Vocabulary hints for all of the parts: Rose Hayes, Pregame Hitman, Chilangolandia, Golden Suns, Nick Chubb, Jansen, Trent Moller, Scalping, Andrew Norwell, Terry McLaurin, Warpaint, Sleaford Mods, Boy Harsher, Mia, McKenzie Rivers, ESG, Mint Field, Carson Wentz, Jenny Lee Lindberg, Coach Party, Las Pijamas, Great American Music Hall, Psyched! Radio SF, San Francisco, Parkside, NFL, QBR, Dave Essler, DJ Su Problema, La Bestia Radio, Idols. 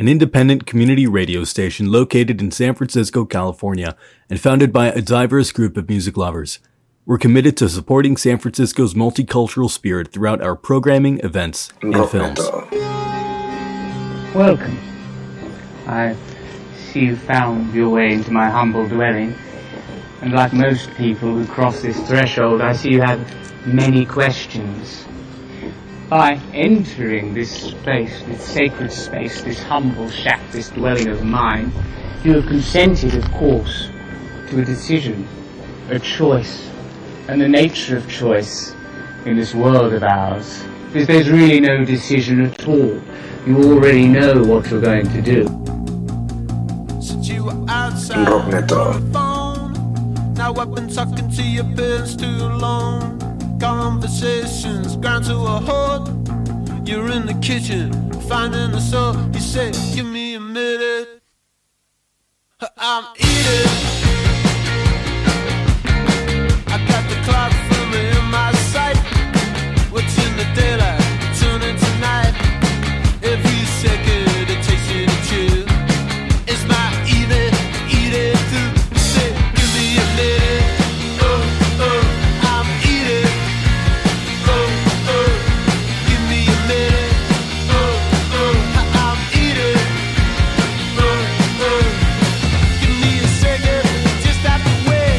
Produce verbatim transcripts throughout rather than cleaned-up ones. an independent community radio station located in San Francisco, California, and founded by a diverse group of music lovers. We're committed to supporting San Francisco's multicultural spirit throughout our programming, events, and films. Welcome. I see you found your way into my humble dwelling, and like most people who cross this threshold, I see you have many questions. By entering this space, this sacred space, this humble shack, this dwelling of mine, you have consented, of course, to a decision, a choice, and the nature of choice in this world of ours is there's really no decision at all. You already know what you're going to do. Since you were outside the phone, now I've been talking to your bills too long. Conversations ground to a halt. You're in the kitchen, finding the soul. You say, give me a minute. I'm eating. Clock filming in my sight. What's in the daylight? Turn into night. Every second it takes you to chill. It's my evening, eat it through. Say, give me a minute. Oh, oh, I'm eating. Oh, oh, give me a minute. Oh, oh, I'm eating. Oh, oh, give me a second. Just have to wait.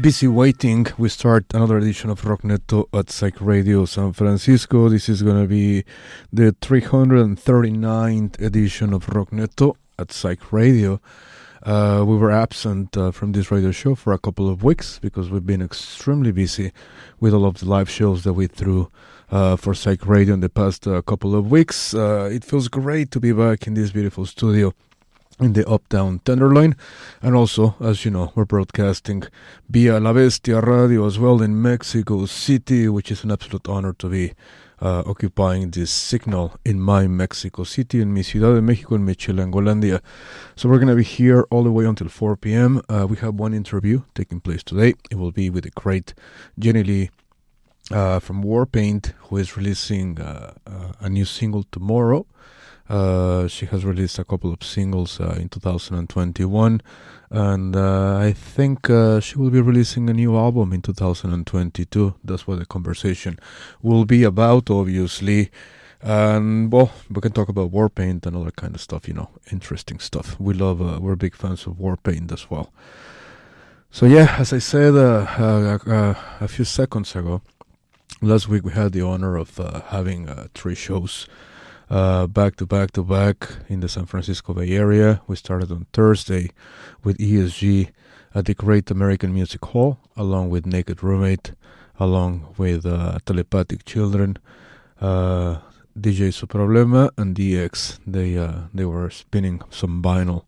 Busy waiting, we start another edition of Rock Neto at Psyched! Radio San Francisco. This is going to be the three hundred thirty-ninth edition of Rock Neto at Psyched! Radio. Uh, we were absent uh, from this radio show for a couple of weeks because we've been extremely busy with all of the live shows that we threw uh, for Psyched! Radio in the past uh, couple of weeks. Uh, it feels great to be back in this beautiful studio in the Uptown Tenderloin, and also, as you know, we're broadcasting via La Bestia Radio as well in Mexico City, which is an absolute honor to be uh, occupying this signal in my Mexico City, in mi Ciudad de México, in mi Chilangolandia. So we're going to be here all the way until four p.m. Uh, we have one interview taking place today. It will be with the great Jenny Lee uh, from Warpaint, who is releasing uh, uh, a new single tomorrow. Uh, she has released a couple of singles uh, in two thousand twenty-one, and uh, I think uh, she will be releasing a new album in two thousand twenty-two. That's what the conversation will be about, obviously. And well, we can talk about Warpaint and other kind of stuff, you know, interesting stuff. We love, uh, we're big fans of Warpaint as well. So yeah, as I said uh, uh, uh, a few seconds ago, last week we had the honor of uh, having uh, three shows. Uh, back to back to back in the San Francisco Bay Area. We started on Thursday with E S G at the Great American Music Hall, along with Naked Roommate, along with uh, Telepathic Children. Uh, D J Su Problema and D X. They uh, they were spinning some vinyl.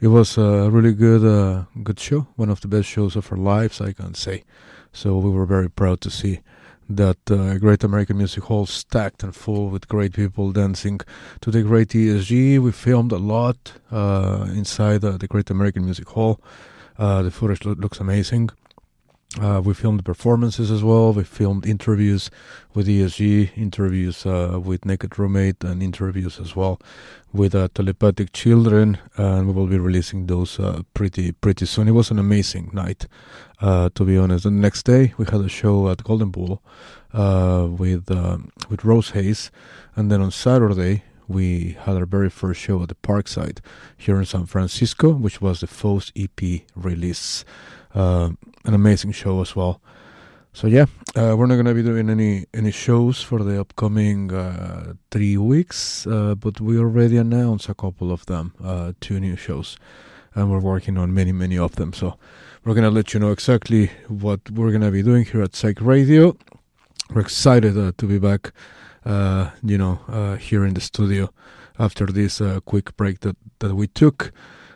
It was a really good uh, good show, one of the best shows of our lives, I can say. So we were very proud to see that uh, Great American Music Hall stacked and full with great people dancing to the great E S G. We filmed a lot uh, inside uh, the Great American Music Hall. Uh, the footage lo- looks amazing. Uh, we filmed performances as well. We filmed interviews with E S G, interviews uh, with Naked Roommate, and interviews as well with uh, Telepathic Children. And we will be releasing those uh, pretty pretty soon. It was an amazing night, uh, to be honest. The next day, we had a show at Golden Bull uh, with uh, with Rose Hayes. And then on Saturday, we had our very first show at the Parkside here in San Francisco, which was the first E P release. Uh, an amazing show as well. So yeah, uh, we're not going to be doing any, any shows for the upcoming uh, three weeks, uh, but we already announced a couple of them, uh, two new shows, and we're working on many, many of them. So we're going to let you know exactly what we're going to be doing here at Psyched! Radio. We're excited uh, to be back, uh, you know, uh, here in the studio after this uh, quick break that, that we took.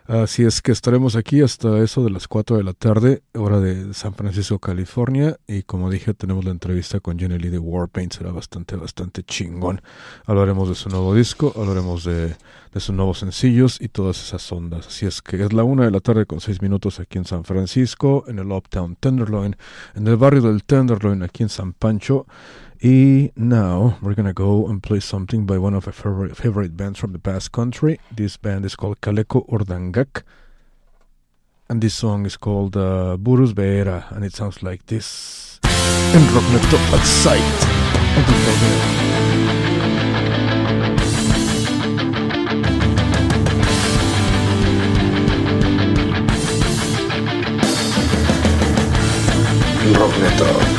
Así es que estaremos aquí hasta eso de las cuatro de la tarde, hora de San Francisco, California. Y como dije, tenemos la entrevista con Jenny Lee de Warpaint. Será bastante, bastante chingón. Hablaremos de su nuevo disco, hablaremos de, de sus nuevos sencillos y todas esas ondas. Así es que es la una de la tarde con seis minutos aquí en San Francisco, en el Uptown Tenderloin, en el barrio del Tenderloin, aquí en San Pancho. And now we're going to go and play something by one of our favorite, favorite bands from the past country. This band is called Kaleko Urdangak. And this song is called uh, Burus Beera. And it sounds like this. And Rock Neto at Sight. Rock Neto.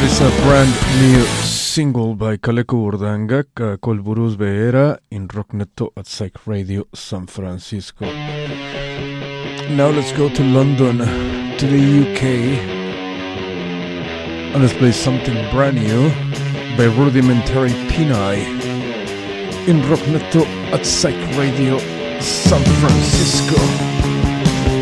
That is a brand new single by Kaleko Urdangak uh, called Buruz Beera in Rock Neto at Psyched! Radio San Francisco. Now let's go to London, to the U K, and let's play something brand new by Rudimentary Peni in Rock Neto at Psyched! Radio San Francisco.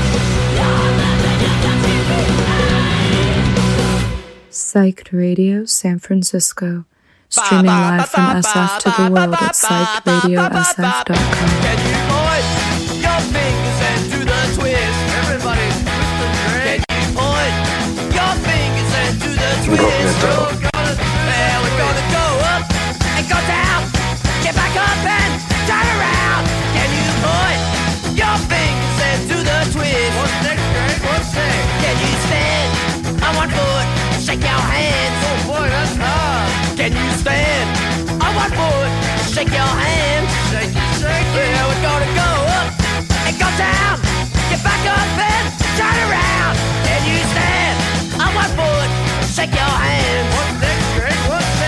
Psyched! Radio San Francisco, streaming live from S F to the world at psyched radio s f dot com. Can you point your fingers and do the twist? Everybody's twisting great. Can you point your fingers and do the twist? We're gonna go, we're gonna go up and go can you stand? I want wood, shake your hand. Shake it, shake it. Yeah, we're gonna go up and go down. Get back up and turn around. Can you stand? I want wood, shake your hand. What's next, Greg? What's next?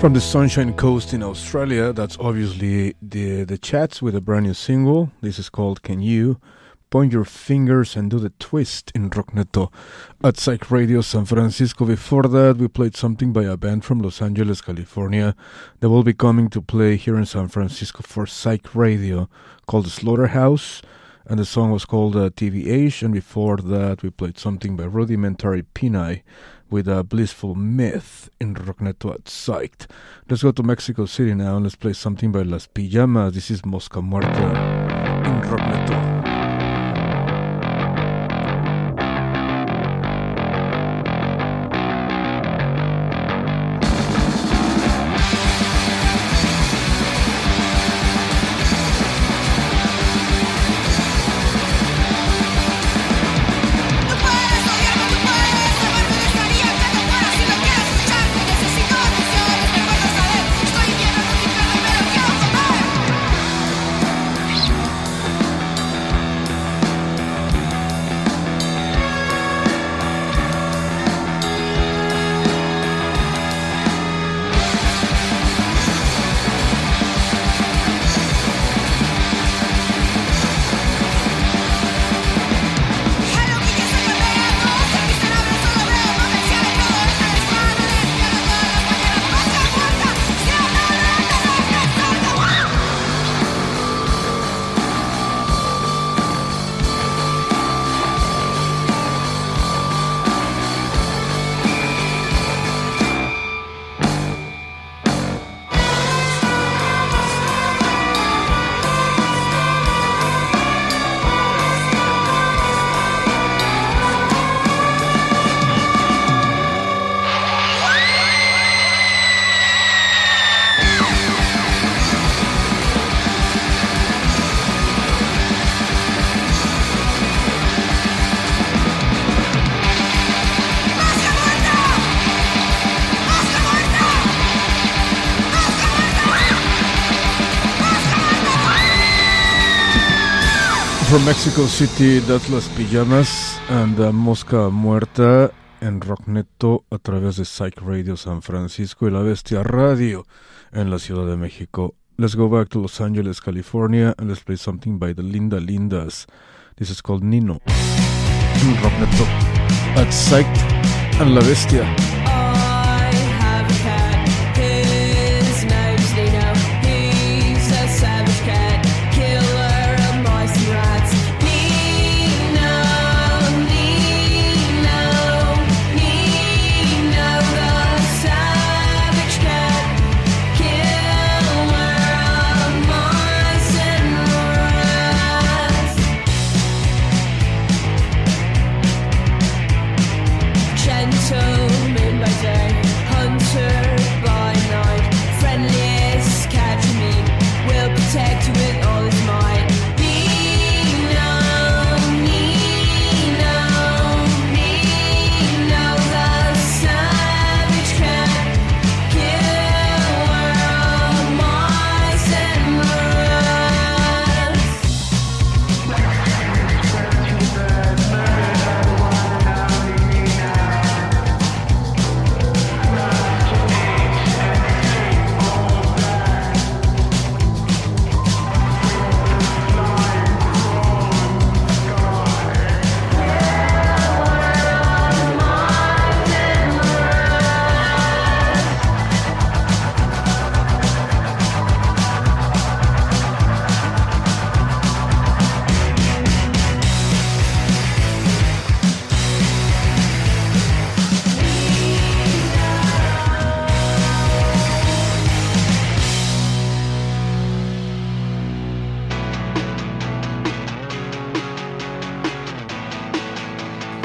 From the Sunshine Coast in Australia, that's obviously the the Chats with a brand new single. This is called Can You? Point your fingers and do the twist in Rock Neto at Psyched Radio San Francisco. Before that, we played something by a band from Los Angeles, California. They will be coming to play here in San Francisco for Psyched Radio called The Slaughterhouse. And the song was called uh, T V H. And before that, we played something by Rudimentary Peni with a blissful myth in Rock Neto at Psyched. Let's go to Mexico City now and let's play something by Las Pijamas. This is Mosca Muerta in Rock Neto. From Mexico City, that's Las Pijamas and uh, Mosca Muerta en Rock Neto a través de Psyched Radio San Francisco y La Bestia Radio en la Ciudad de México. Let's go back to Los Angeles, California, and let's play something by the Linda Lindas. This is called Nino. Rock Neto at Psyched and La Bestia. Gentle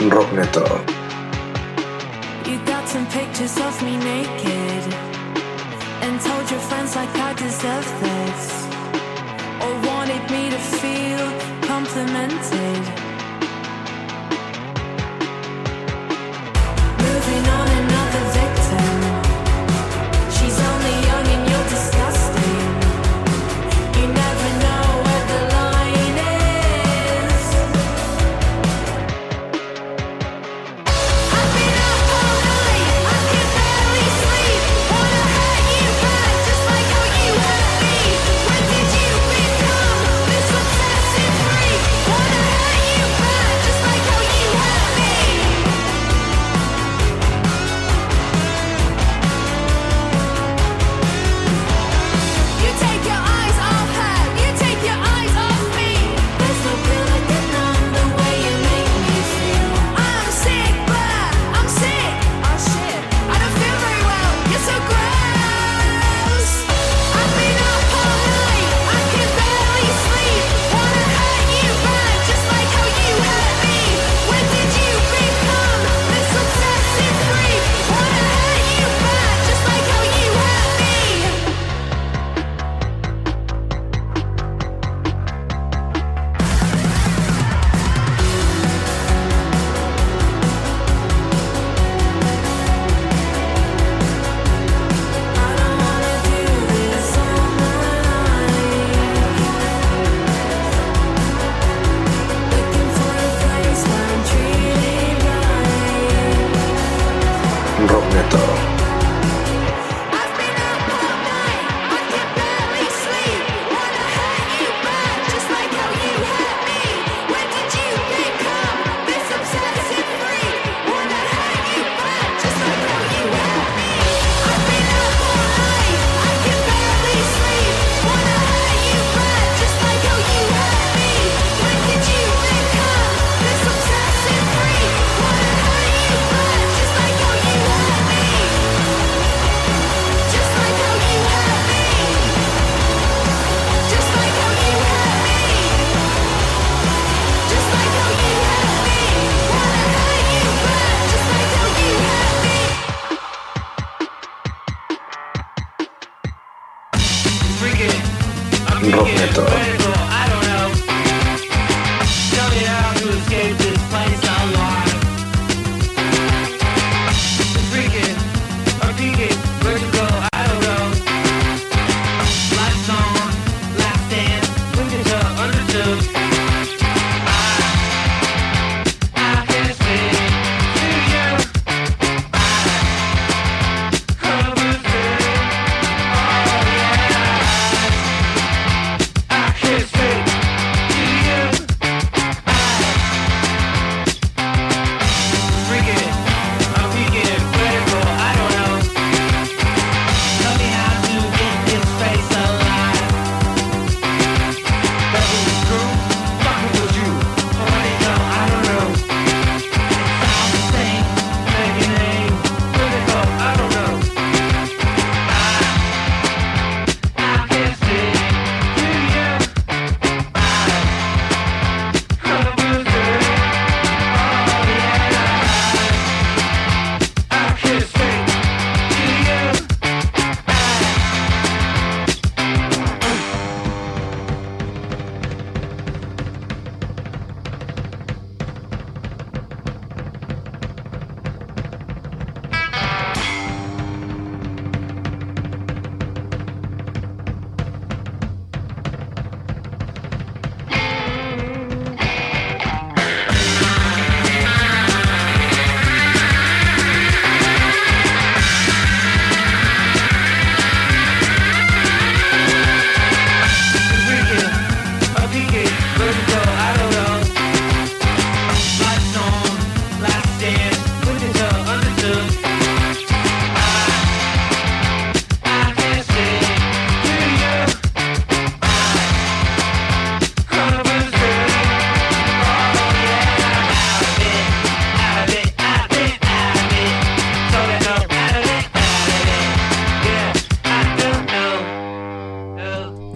Rock Neto. You got some pictures of me naked and told your friends like I deserve this, or wanted me to feel complimented. Moving on another victim. She's only young and you're disgusting. You never know where the line is. I've been up all night, I can barely sleep. Wanna hurt you back, just like how you hurt me. When did you become this obsessive freak? Wanna hurt you back, just like how you hurt me. You take your eyes off her, you take your eyes off me. There's no pill I can numb the way you make me feel. I'm sick, but I'm sick. Oh shit, I don't feel very well. You're so gross. I've been up all night, I can barely sleep. Wanna hurt you back, just like how you hurt me. When did you become this obsessive freak? Wanna hurt you back, just like how you hurt me. I don't wanna do this all night. Looking for a place where I'm treated right. Rock Neto. I've been up all night, I can barely sleep. Wanna hurt you back, just like how you hurt me. When did you become this obsessive freak? Wanna hurt you back, just like how you hurt me. I've been up all night, I can barely sleep. Wanna hurt you back, just like how you hurt me. When did you become this obsessive freak? Wanna hurt you back, just like how you hurt me. Just like how you hurt me. Just like how you hurt me. Just like how you hurt me. Wanna hurt you back, just like how you hurt me. Freak it. I'm Rock making it Neto. critical, I don't know. Tell me how to escape this place alive. Freak it, or peak it, vertical, I don't know. Lights on, last dance, windows are undertow. I, I listen to you. I cover through. Oh yeah. I kiss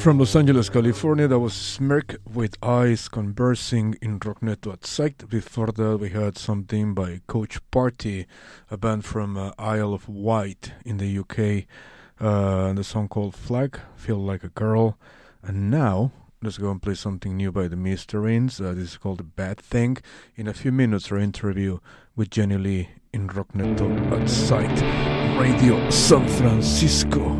From Los Angeles, California, that was Smirk with Eyes Conversing in Rock Neto at Psyched. Before that, we had something by Coach Party, a band from uh, Isle of Wight in the U K, uh, and the song called Flag, Feel Like a Girl. And now, let's go and play something new by the Misterines. Uh, this is called The Bad Thing. In a few minutes, our interview with Jenny Lee in Rock Neto at Psyched Radio San Francisco.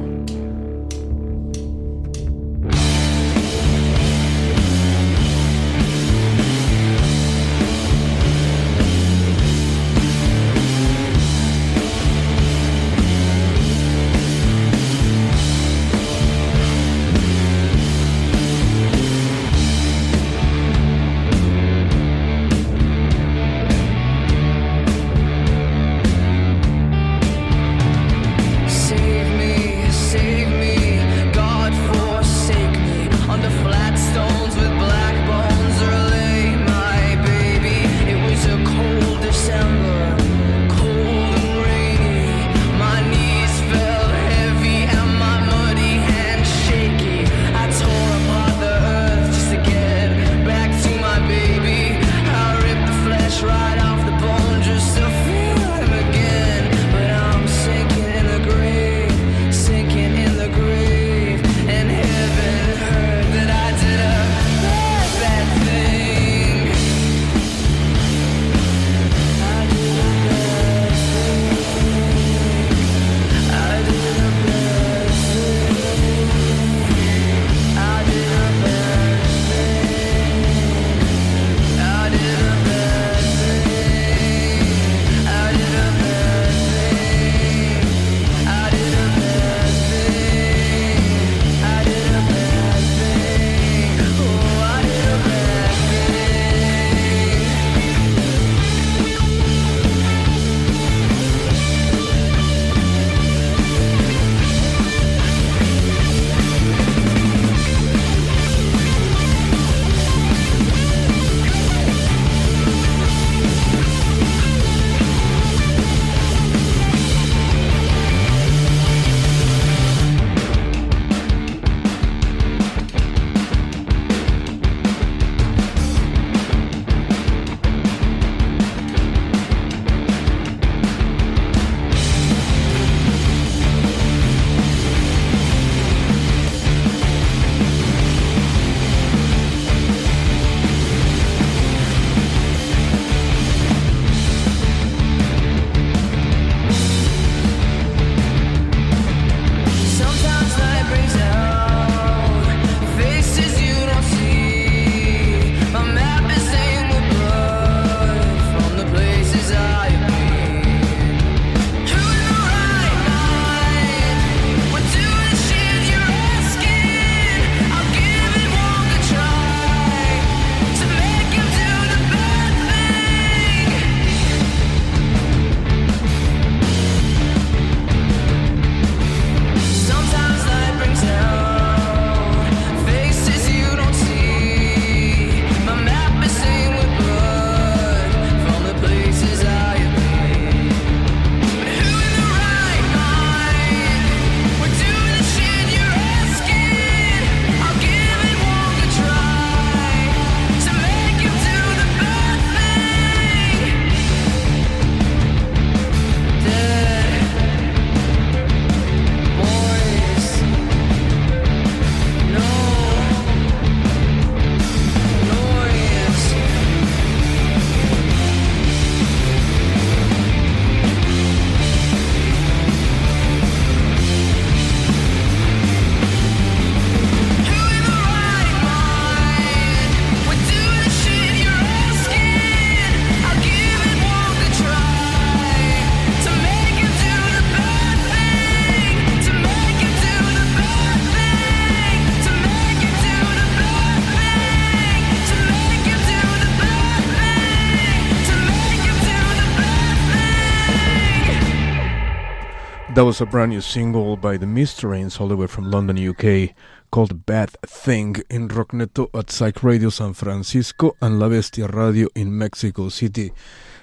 That was a brand new single by the Misterines, all the way from London, U K, called Bad Thing in Rock Neto at Psyched Radio San Francisco and La Bestia Radio in Mexico City.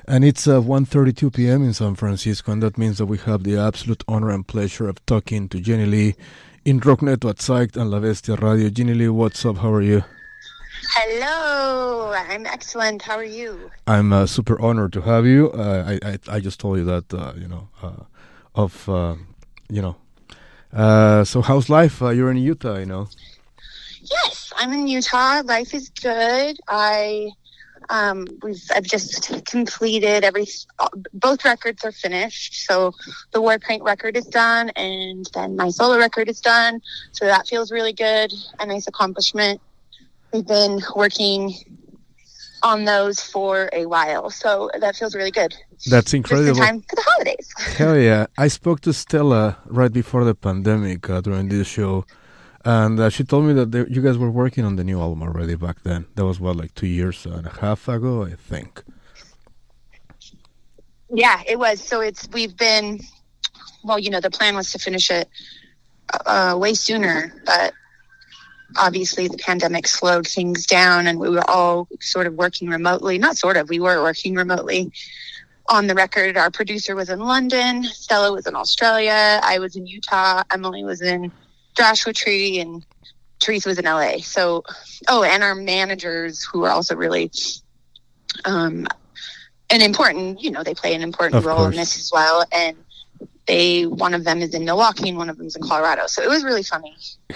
And it's uh, one thirty-two p.m. in San Francisco, and that means that we have the absolute honor and pleasure of talking to Jenny Lee in Rock Neto at Psyched and La Bestia Radio. Jenny Lee, what's up? How are you? Hello, I'm excellent. How are you? I'm uh, super honored to have you. Uh, I, I I just told you that uh, you know uh, of uh, you know. Uh, so how's life? Uh, you're in Utah, you know. Yes, I'm in Utah. Life is good. I um we've I've just completed every both records are finished. So the Warpaint record is done, and then my solo record is done. So that feels really good. A nice accomplishment. We've been working on those for a while, so that feels really good. That's incredible. Just in time for the holidays. Hell yeah. I spoke to Stella right before the pandemic uh, during this show, and uh, she told me that they, you guys were working on the new album already back then. That was, what, like two years and a half ago, I think. Yeah, it was. So it's we've been, well, you know, the plan was to finish it uh, way sooner, but obviously the pandemic slowed things down, and we were all sort of working remotely. Not sort of, we were working remotely on the record. Our producer was in London, Stella was in Australia, I was in Utah, Emily was in Joshua Tree, and Therese was in L A. So, oh, and our managers, who are also really um, an important, you know, they play an important role in this as well. And They one of them is in Milwaukee and one of them is in Colorado, so it was really funny.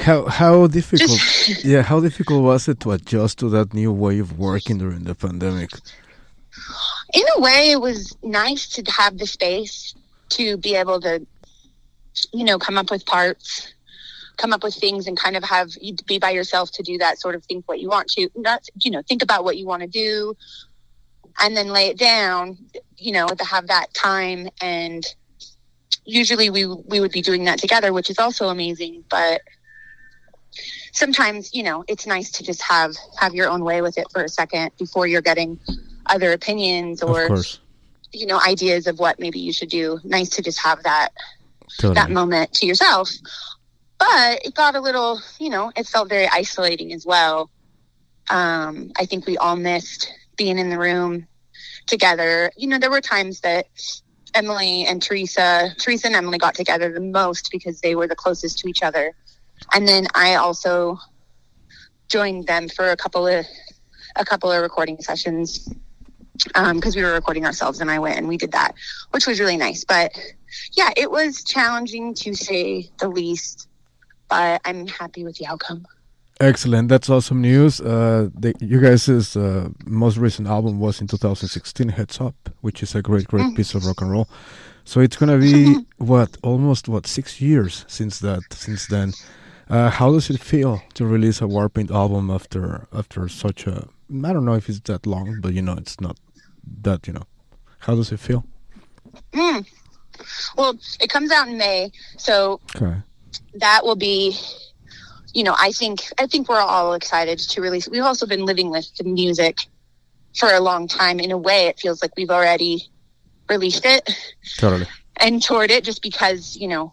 How how difficult? Just, yeah, how difficult was it to adjust to that new way of working during the pandemic? In a way, it was nice to have the space to be able to, you know, come up with parts, come up with things, and kind of have you be by yourself to do that sort of think what you want to, not you know think about what you want to do, and then lay it down. You know, to have that time and. Usually we we would be doing that together, which is also amazing, but sometimes, you know, it's nice to just have, have your own way with it for a second before you're getting other opinions or, you know, ideas of what maybe you should do. Nice to just have that totally. that moment to yourself. But it got a little, you know, it felt very isolating as well. Um, I think we all missed being in the room together. You know, there were times that Emily and Teresa, Teresa and Emily got together the most because they were the closest to each other. And then I also joined them for a couple of, a couple of recording sessions um, because we were recording ourselves, and I went and we did that, which was really nice. But yeah, it was challenging to say the least, but I'm happy with the outcome. Excellent. That's awesome news. Uh, the, you guys' uh, most recent album was in two thousand sixteen, Heads Up, which is a great, great mm. piece of rock and roll. So it's going to be, what, almost, what, six years since that, since then. Uh, how does it feel to release a Warpaint album after after such a, I don't know if it's that long, but, you know, it's not that, you know. How does it feel? Mm. Well, it comes out in May, so okay. that will be... You know, I think I think we're all excited to release. We've also been living with the music for a long time. In a way, it feels like we've already released it totally. and toured it, just because you know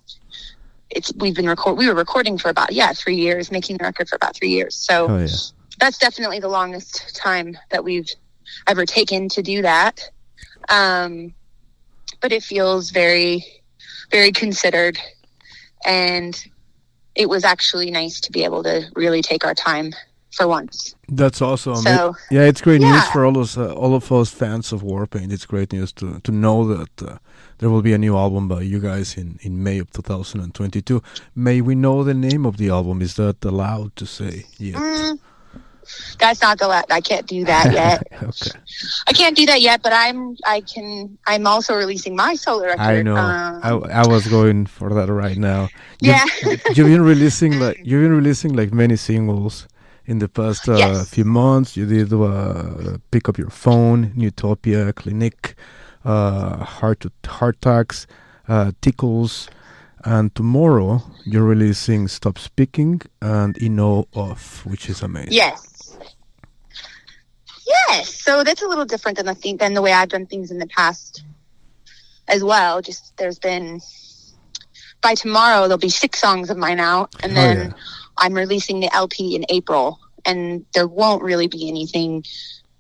it's we've been record. We were recording for about yeah three years, making the record for about three years. So oh, yeah. that's definitely the longest time that we've ever taken to do that. Um, but it feels very, very considered and. It was actually nice to be able to really take our time for once. That's awesome. So, it, yeah, it's great yeah. news for all us, uh, all of us fans of Warpaint. It's great news to to know that uh, there will be a new album by you guys in, in May of two thousand twenty-two. May we know the name of the album? Is that allowed to say yet? Mm, that's not allowed. I can't do that yet. okay. I can't do that yet, but I'm I can I'm also releasing my solo record. I know. Um, I, I was going for that right now. You've, yeah. you've been releasing like you've been releasing like many singles in the past uh, yes. few months. You did uh, Pick Up Your Phone, Newtopia, Clinique, uh, Heart to Heart Attacks, uh, Tickles, and tomorrow you're releasing Stop Speaking and Eno Off, which is amazing. Yes. Yes, so that's a little different than the thing, than the way I've done things in the past, as well. Just there's been by tomorrow there'll be six songs of mine out, and then oh, yeah. I'm releasing the L P in April, and there won't really be anything.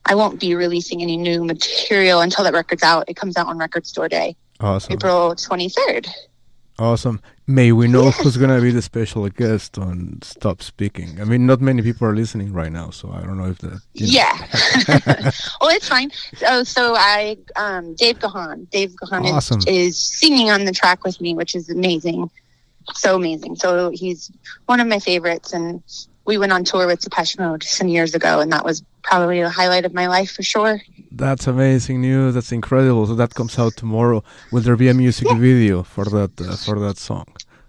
I won't be releasing any new material until that record's out. It comes out on Record Store Day, awesome. April twenty-third. Awesome. May we know who's going to be the special guest on Stop Speaking? I mean, not many people are listening right now, so I don't know if that... You know. Yeah. Oh, it's fine. So, so I, um, Dave Gahan. Dave Gahan awesome. is, is singing on the track with me, which is amazing. So amazing. So he's one of my favorites, and we went on tour with Depeche Mode some years ago, and that was probably the highlight of my life for sure. That's amazing news. That's incredible. So that comes out tomorrow. Will there be a music yeah. video for that uh, for that song,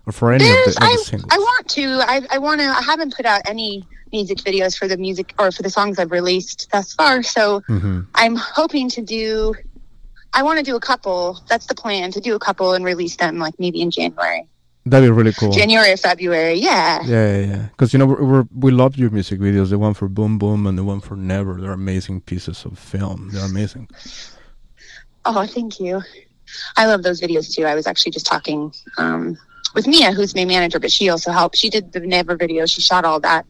or for any There's, of the, I, the singles? I want to. I, I want to. I haven't put out any music videos for the music or for the songs I've released thus far. So mm-hmm. I'm hoping to do. I want to do a couple. That's the plan, to do a couple and release them like maybe in January. That'd be really cool. January or February, yeah. Yeah, yeah, because, yeah. you know, we're, we're, we love your music videos. The one for Boom Boom and the one for Never. They're amazing pieces of film. They're amazing. Oh, thank you. I love those videos, too. I was actually just talking um, with Mia, who's my manager, but she also helped. She did the Never video. She shot all that.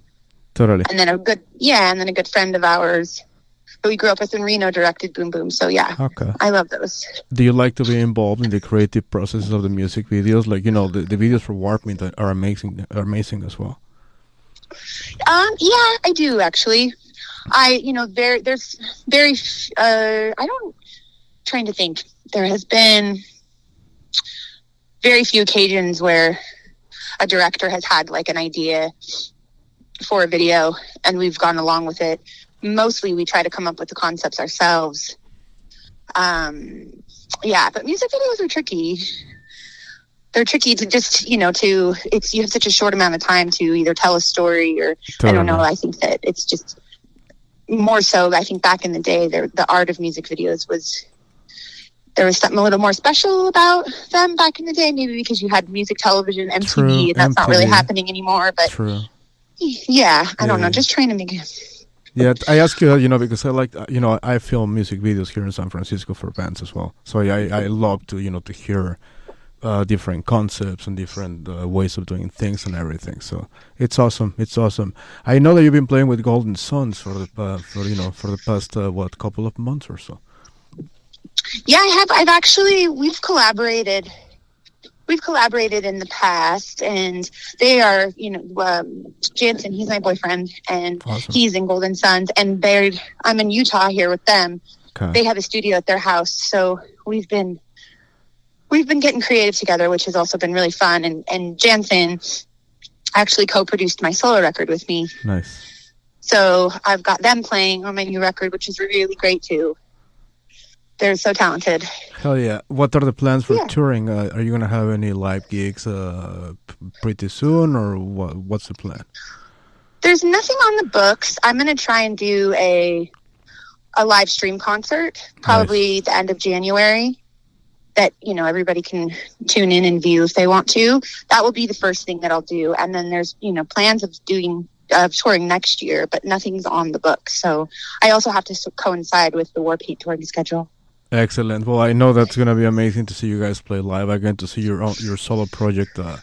Totally. And then a good, yeah, and then a good friend of ours that we grew up with in Reno directed Boom Boom. So yeah, okay. I love those. Do you like to be involved in the creative processes of the music videos? Like, you know, the, the videos for Warpaint are amazing, are amazing as well. Um, yeah, I do actually. I, you know, there, there's very, uh, I don't, trying to think, there has been very few occasions where a director has had like an idea for a video and we've gone along with it. Mostly we try to come up with the concepts ourselves. Um, yeah, but music videos are tricky. They're tricky to just, you know, to, it's, you have such a short amount of time to either tell a story or, totally. I don't know, I think that it's just more so, I think back in the day, there, the art of music videos was, there was something a little more special about them back in the day, maybe because you had music television, M T V, True, and that's M T V. Not really happening anymore, but True. yeah, I yeah. don't know, just trying to make it. Yeah, I ask you that, you know, because I like, you know, I film music videos here in San Francisco for bands as well. So I, I love to, you know, to hear uh, different concepts and different uh, ways of doing things and everything. So it's awesome. It's awesome. I know that you've been playing with Golden Suns for the, uh, for, you know, for the past, uh, what, couple of months or so. Yeah, I have. I've actually, we've collaborated. We've collaborated in the past, and they are, you know, um, Jansen, he's my boyfriend, and awesome. he's in Golden Suns, and they're, I'm in Utah here with them. Okay. They have a studio at their house, so we've been, we've been getting creative together, which has also been really fun, and, and Jansen actually co-produced my solo record with me. Nice. So I've got them playing on my new record, which is really great, too. They're so talented. Hell yeah. What are the plans for yeah. touring? Uh, are you going to have any live gigs uh, p- pretty soon, or what, what's the plan? There's nothing on the books. I'm going to try and do a a live stream concert, probably nice. the end of January, that, you know, everybody can tune in and view if they want to. That will be the first thing that I'll do. And then there's, you know, plans of doing of touring next year, but nothing's on the books. So I also have to coincide with the Warpaint touring schedule. Excellent. Well, I know that's going to be amazing to see you guys play live again, to see your own, your solo project uh,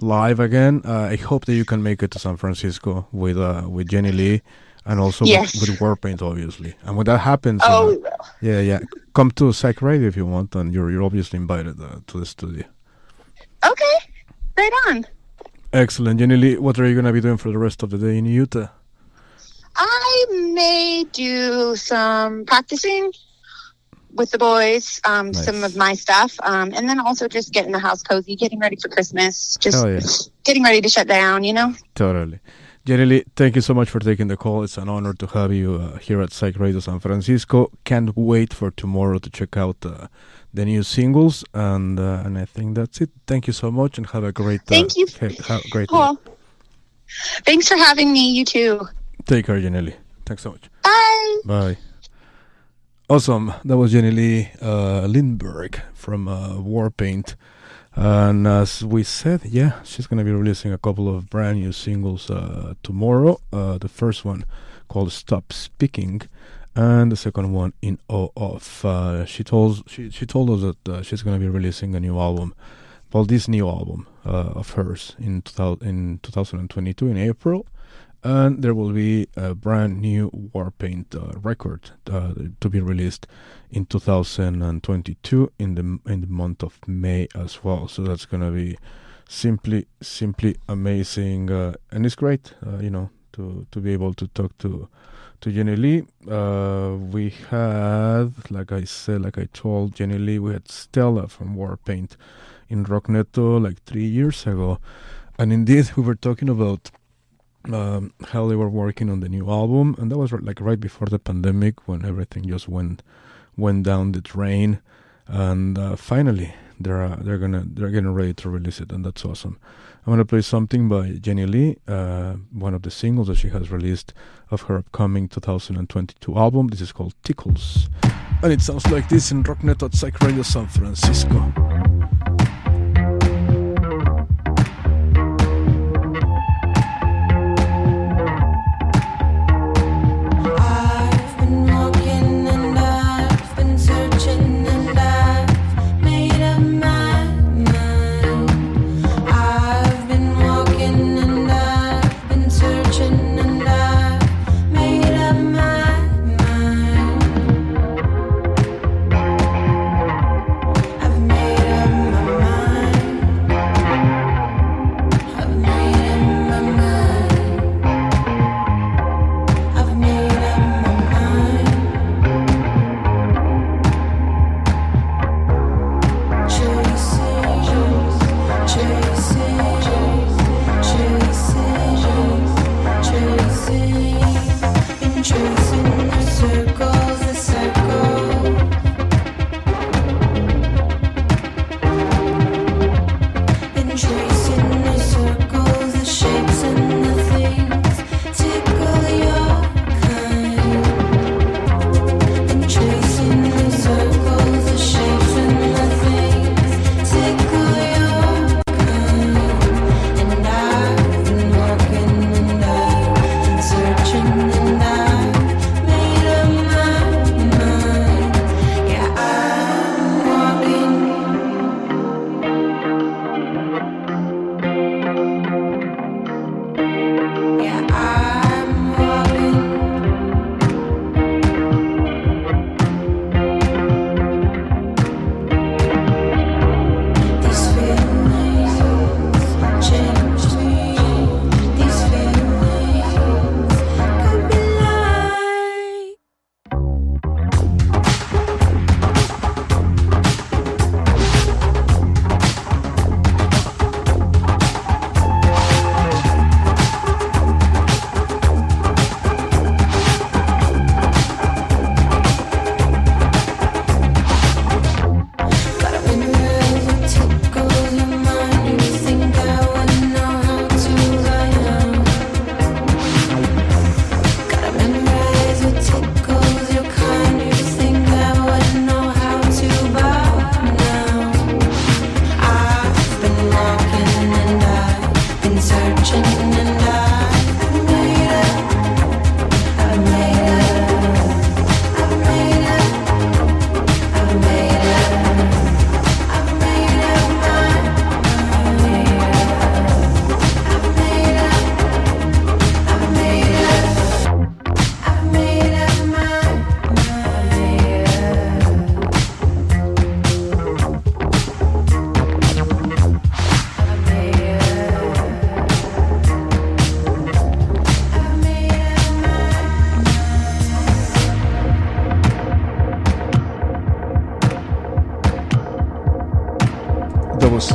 live again. Uh, I hope that you can make it to San Francisco with uh, with Jenny Lee and also yes. with, with Warpaint, obviously. And when that happens, oh, uh, we will. yeah, yeah, come to Psyched Radio if you want, and you're you're obviously invited uh, to the studio. Okay, right on. Excellent, Jenny Lee. What are you going to be doing for the rest of the day in Utah? I may do some practicing with the boys, um, nice. some of my stuff, um, and then also just getting the house cozy, getting ready for Christmas, just yeah. getting ready to shut down, you know? Totally. Jenny Lee, thank you so much for taking the call. It's an honor to have you uh, here at Psyched Radio San Francisco. Can't wait for tomorrow to check out uh, the new singles, and uh, and I think that's it. Thank you so much, and have a great uh, Thank you. Have, have a great cool. day. Thanks for having me, you too. Take care, Jenny Lee. Thanks so much. Bye. Bye. Awesome. That was Jenny Lee uh, Lindberg from uh, Warpaint. And as we said, yeah, she's going to be releasing a couple of brand new singles uh, tomorrow. Uh, the first one called Stop Speaking, and the second one, In Awe Of. Uh, she, told, she, she told us that uh, she's going to be releasing a new album. Well, this new album uh, of hers in, two thousand, in twenty twenty-two in April. and there will be a brand new Warpaint uh, record uh, to be released in two thousand twenty-two in the in the month of May as well. So that's gonna be simply simply amazing, uh, and it's great, uh, you know, to to be able to talk to to Jenny Lee. Uh, we had, like I said, like I told Jenny Lee, we had Stella from Warpaint in Rock Neto like three years ago, and indeed we were talking about Um, how they were working on the new album, and that was like right before the pandemic when everything just went went down the drain, and uh, finally they're uh, they're gonna they're getting ready to release it, and that's awesome. I'm gonna play something by Jenny Lee, uh, one of the singles that she has released of her upcoming two thousand twenty-two album. This is called Tickles, and it sounds like this in Rock Neto at Psyched Radio San Francisco.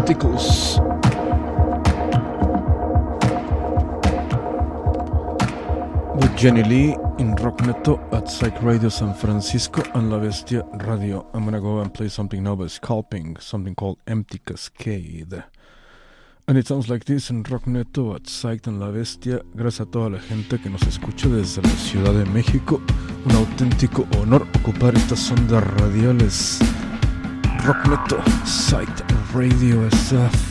Tickles. With Jenny Lee in Rock Neto at Psyched Radio San Francisco and La Bestia Radio. I'm gonna go and play something now by Scalping, something called Empty Cascade. And it sounds like this in Rock Neto at Psyched and La Bestia. Gracias a toda la gente que nos escucha desde la Ciudad de México. Un auténtico honor ocupar estas ondas radiales. Rock Neto, Psyched Radio S F.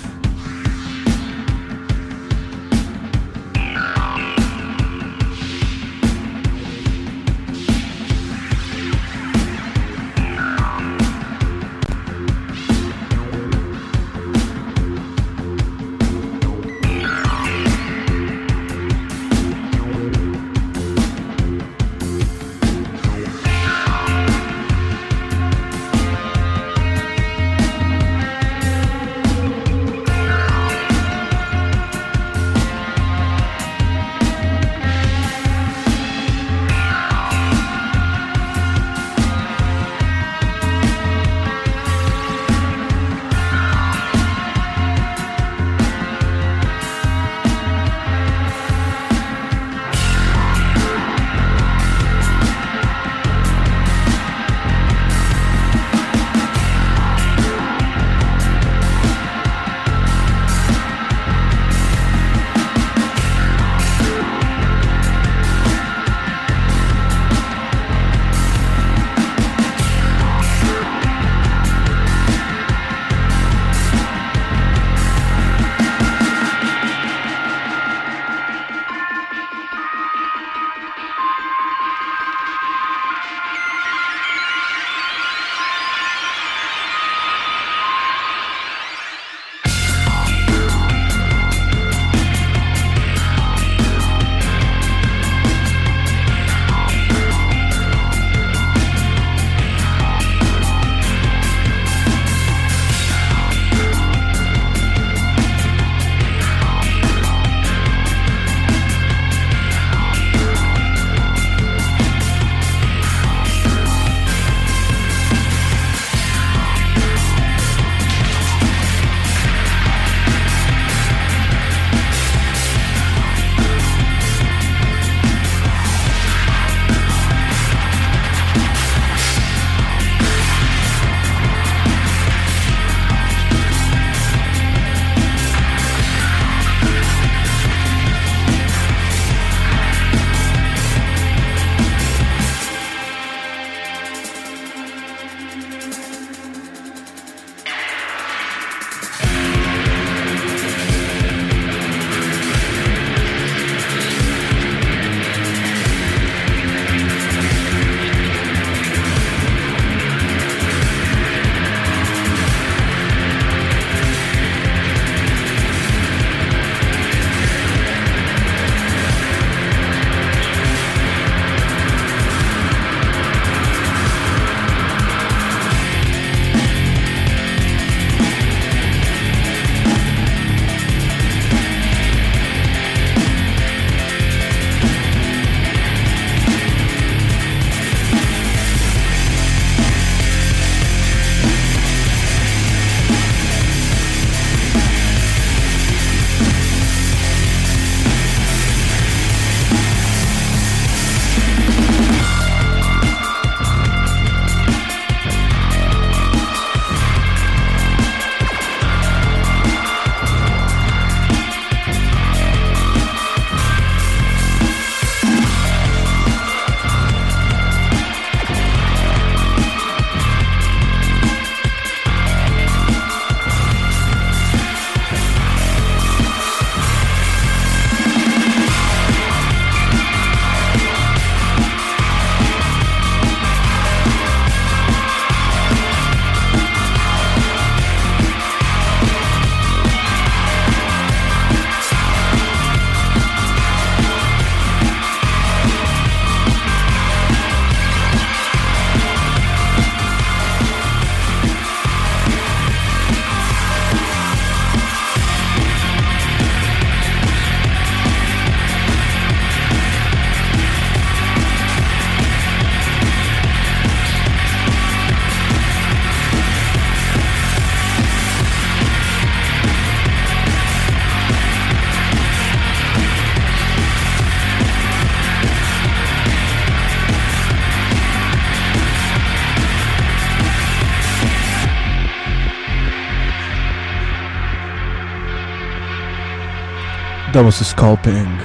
That was Scalping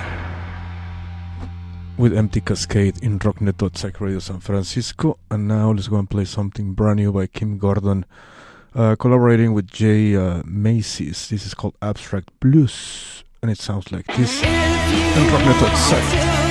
with Empty Cascade in Rock Neto at Psyched! Radio San Francisco. And now let's go and play something brand new by Kim Gordon, uh, collaborating with Jay uh, Macy's. This is called Abstract Blues, and it sounds like this in Rock Neto at Psyched!.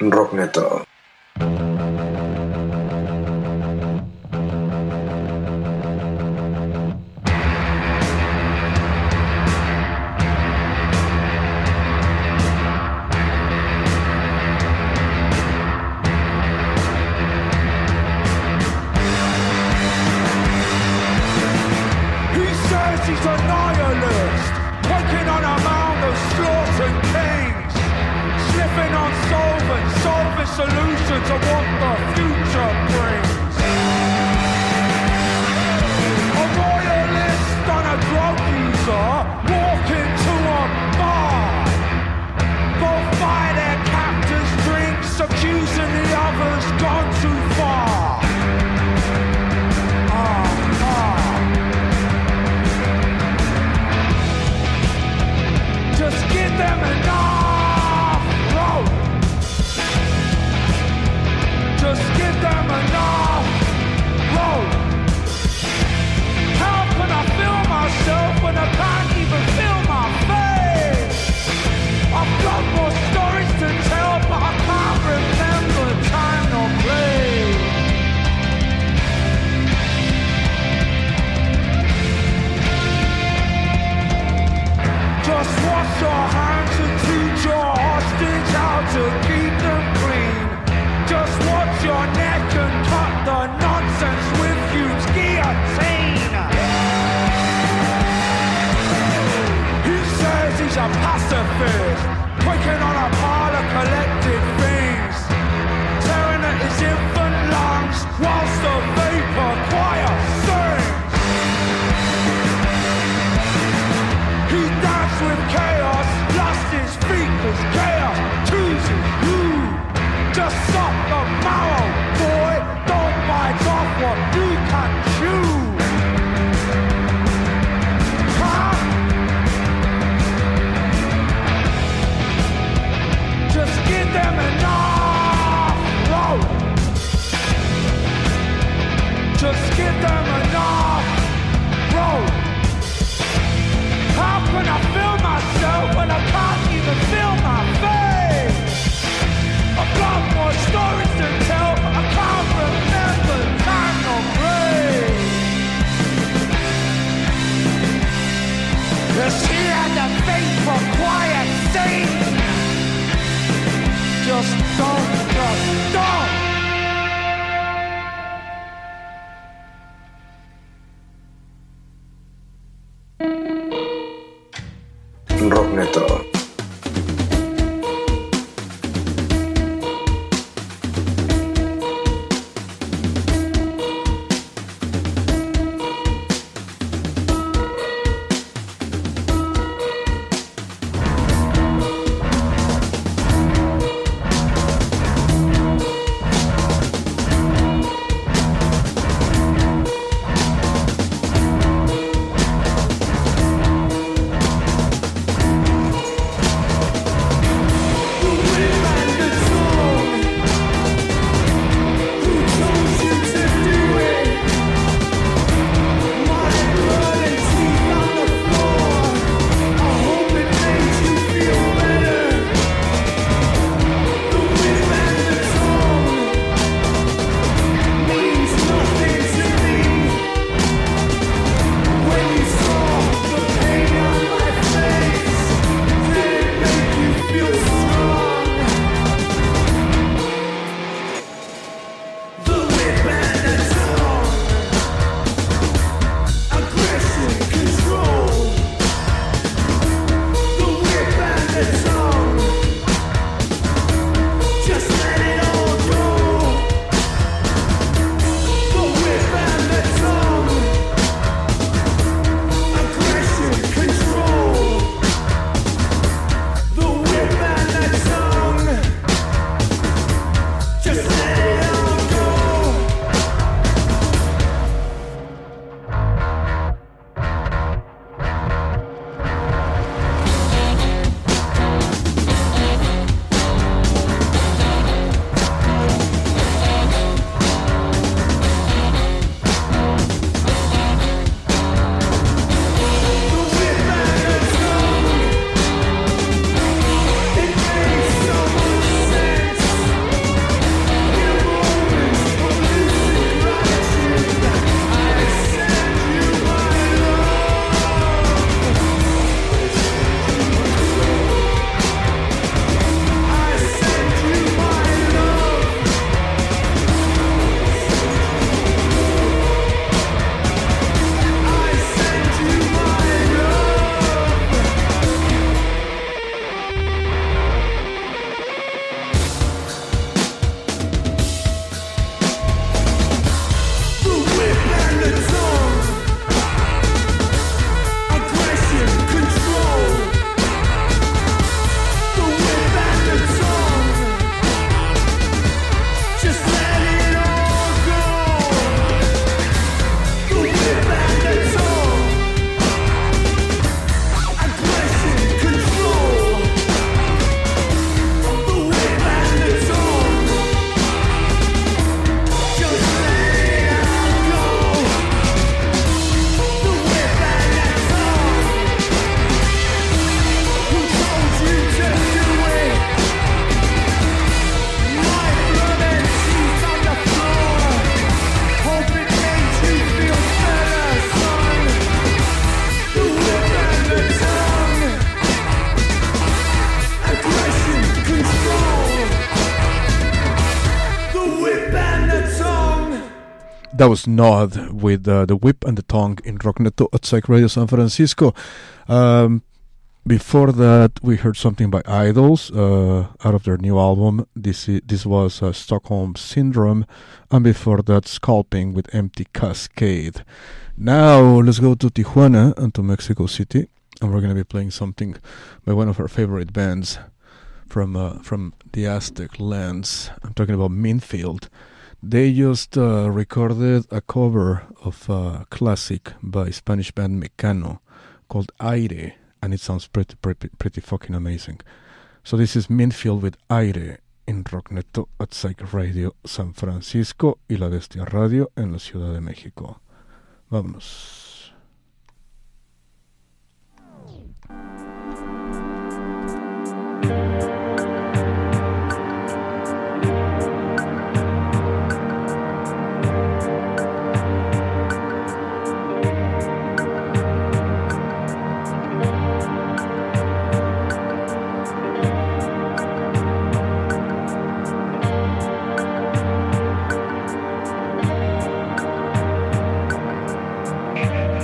Rock Neto. What we can choose. How on Rock Neto. That was Nod with uh, the whip and the tongue in Rock Neto at Psyched! Radio San Francisco. Um, before that, we heard something by Idols uh, out of their new album. This is, this was uh, Stockholm Syndrome, and before that, Scalping with Empty Cascade. Now let's go to Tijuana and to Mexico City, and we're going to be playing something by one of our favorite bands from uh, from the Aztec lands. I'm talking about Mint Field. They just uh, recorded a cover of a classic by Spanish band Mecano called Aire, and it sounds pretty, pretty, pretty fucking amazing. So this is Mint Field with Aire in Rock Neto at Psyched! Radio San Francisco y La Bestia Radio en la Ciudad de México. Vámonos. Thank you.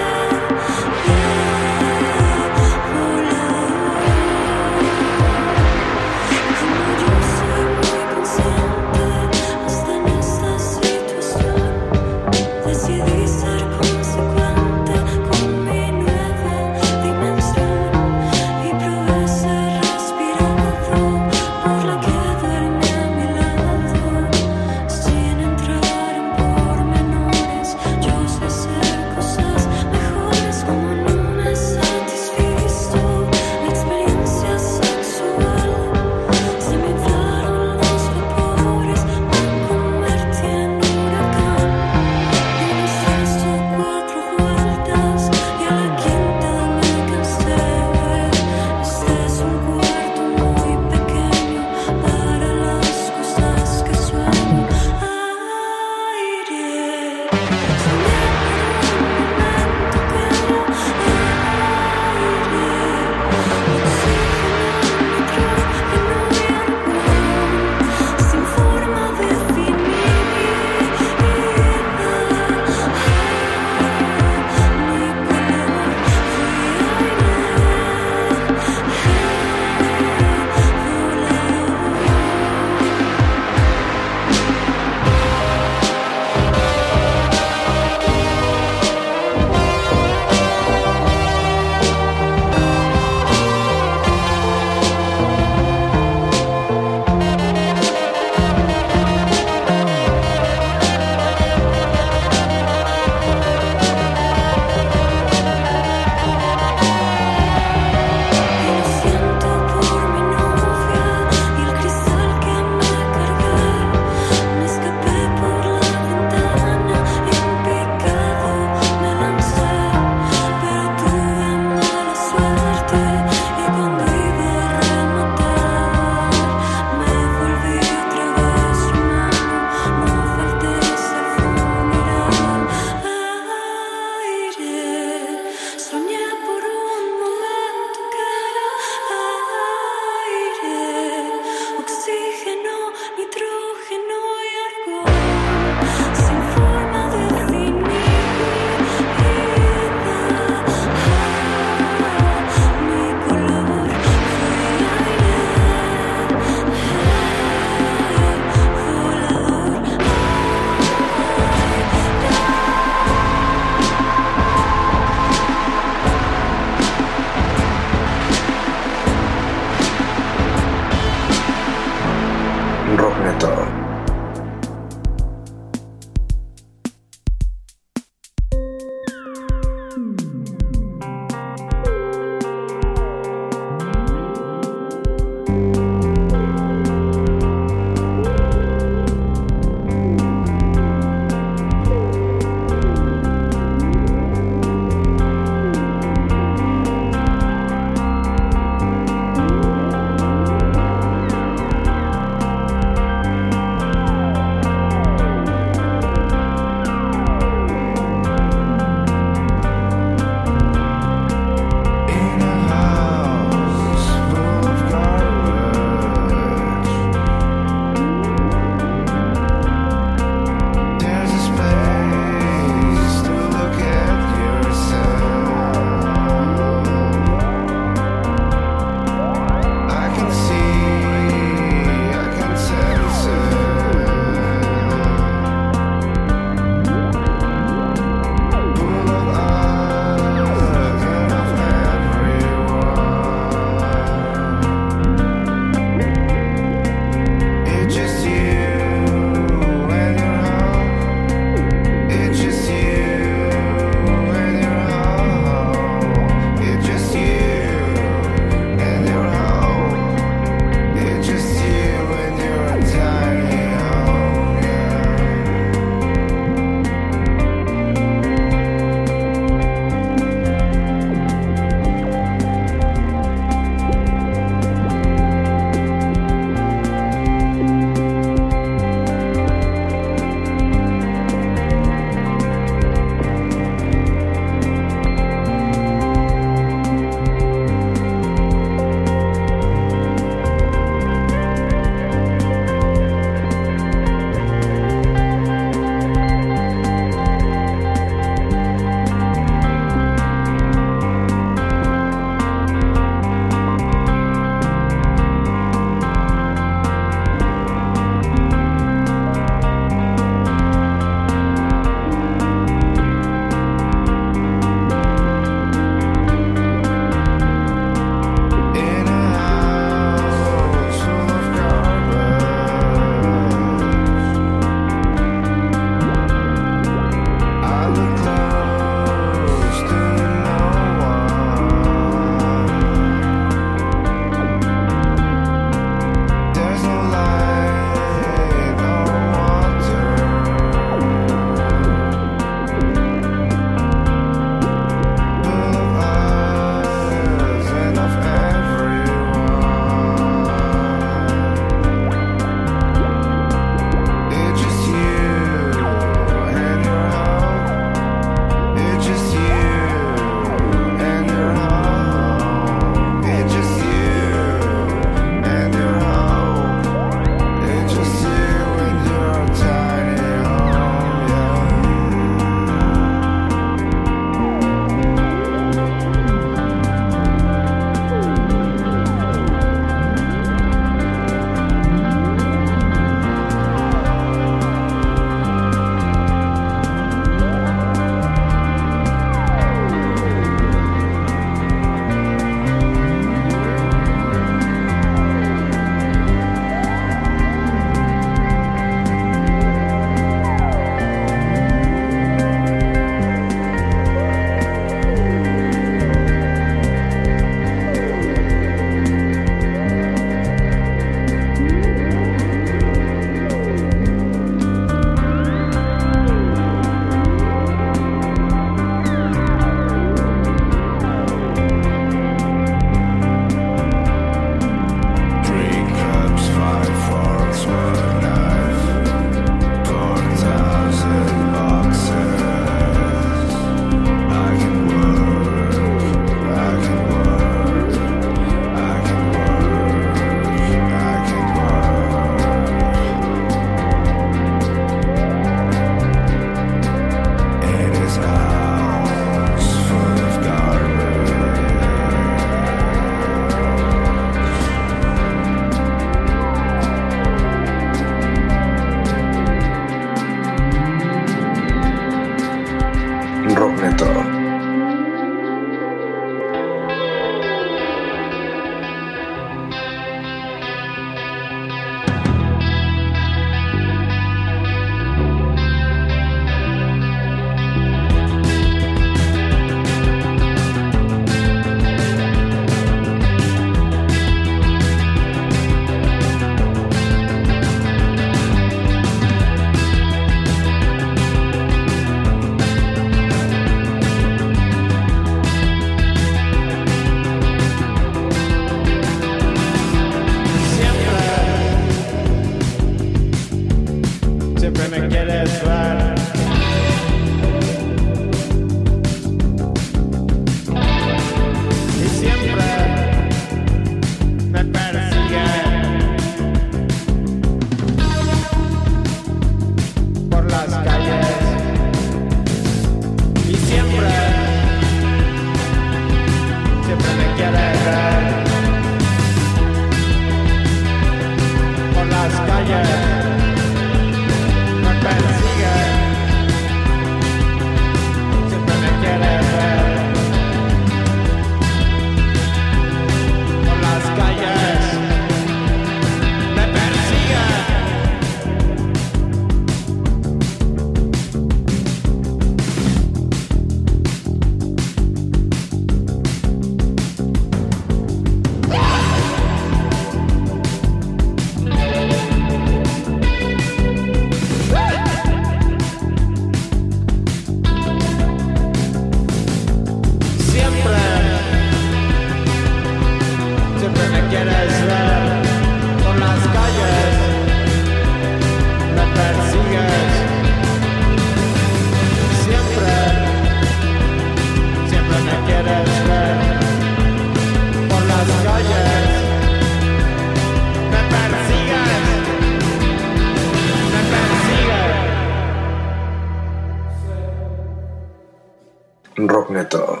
Rock Neto.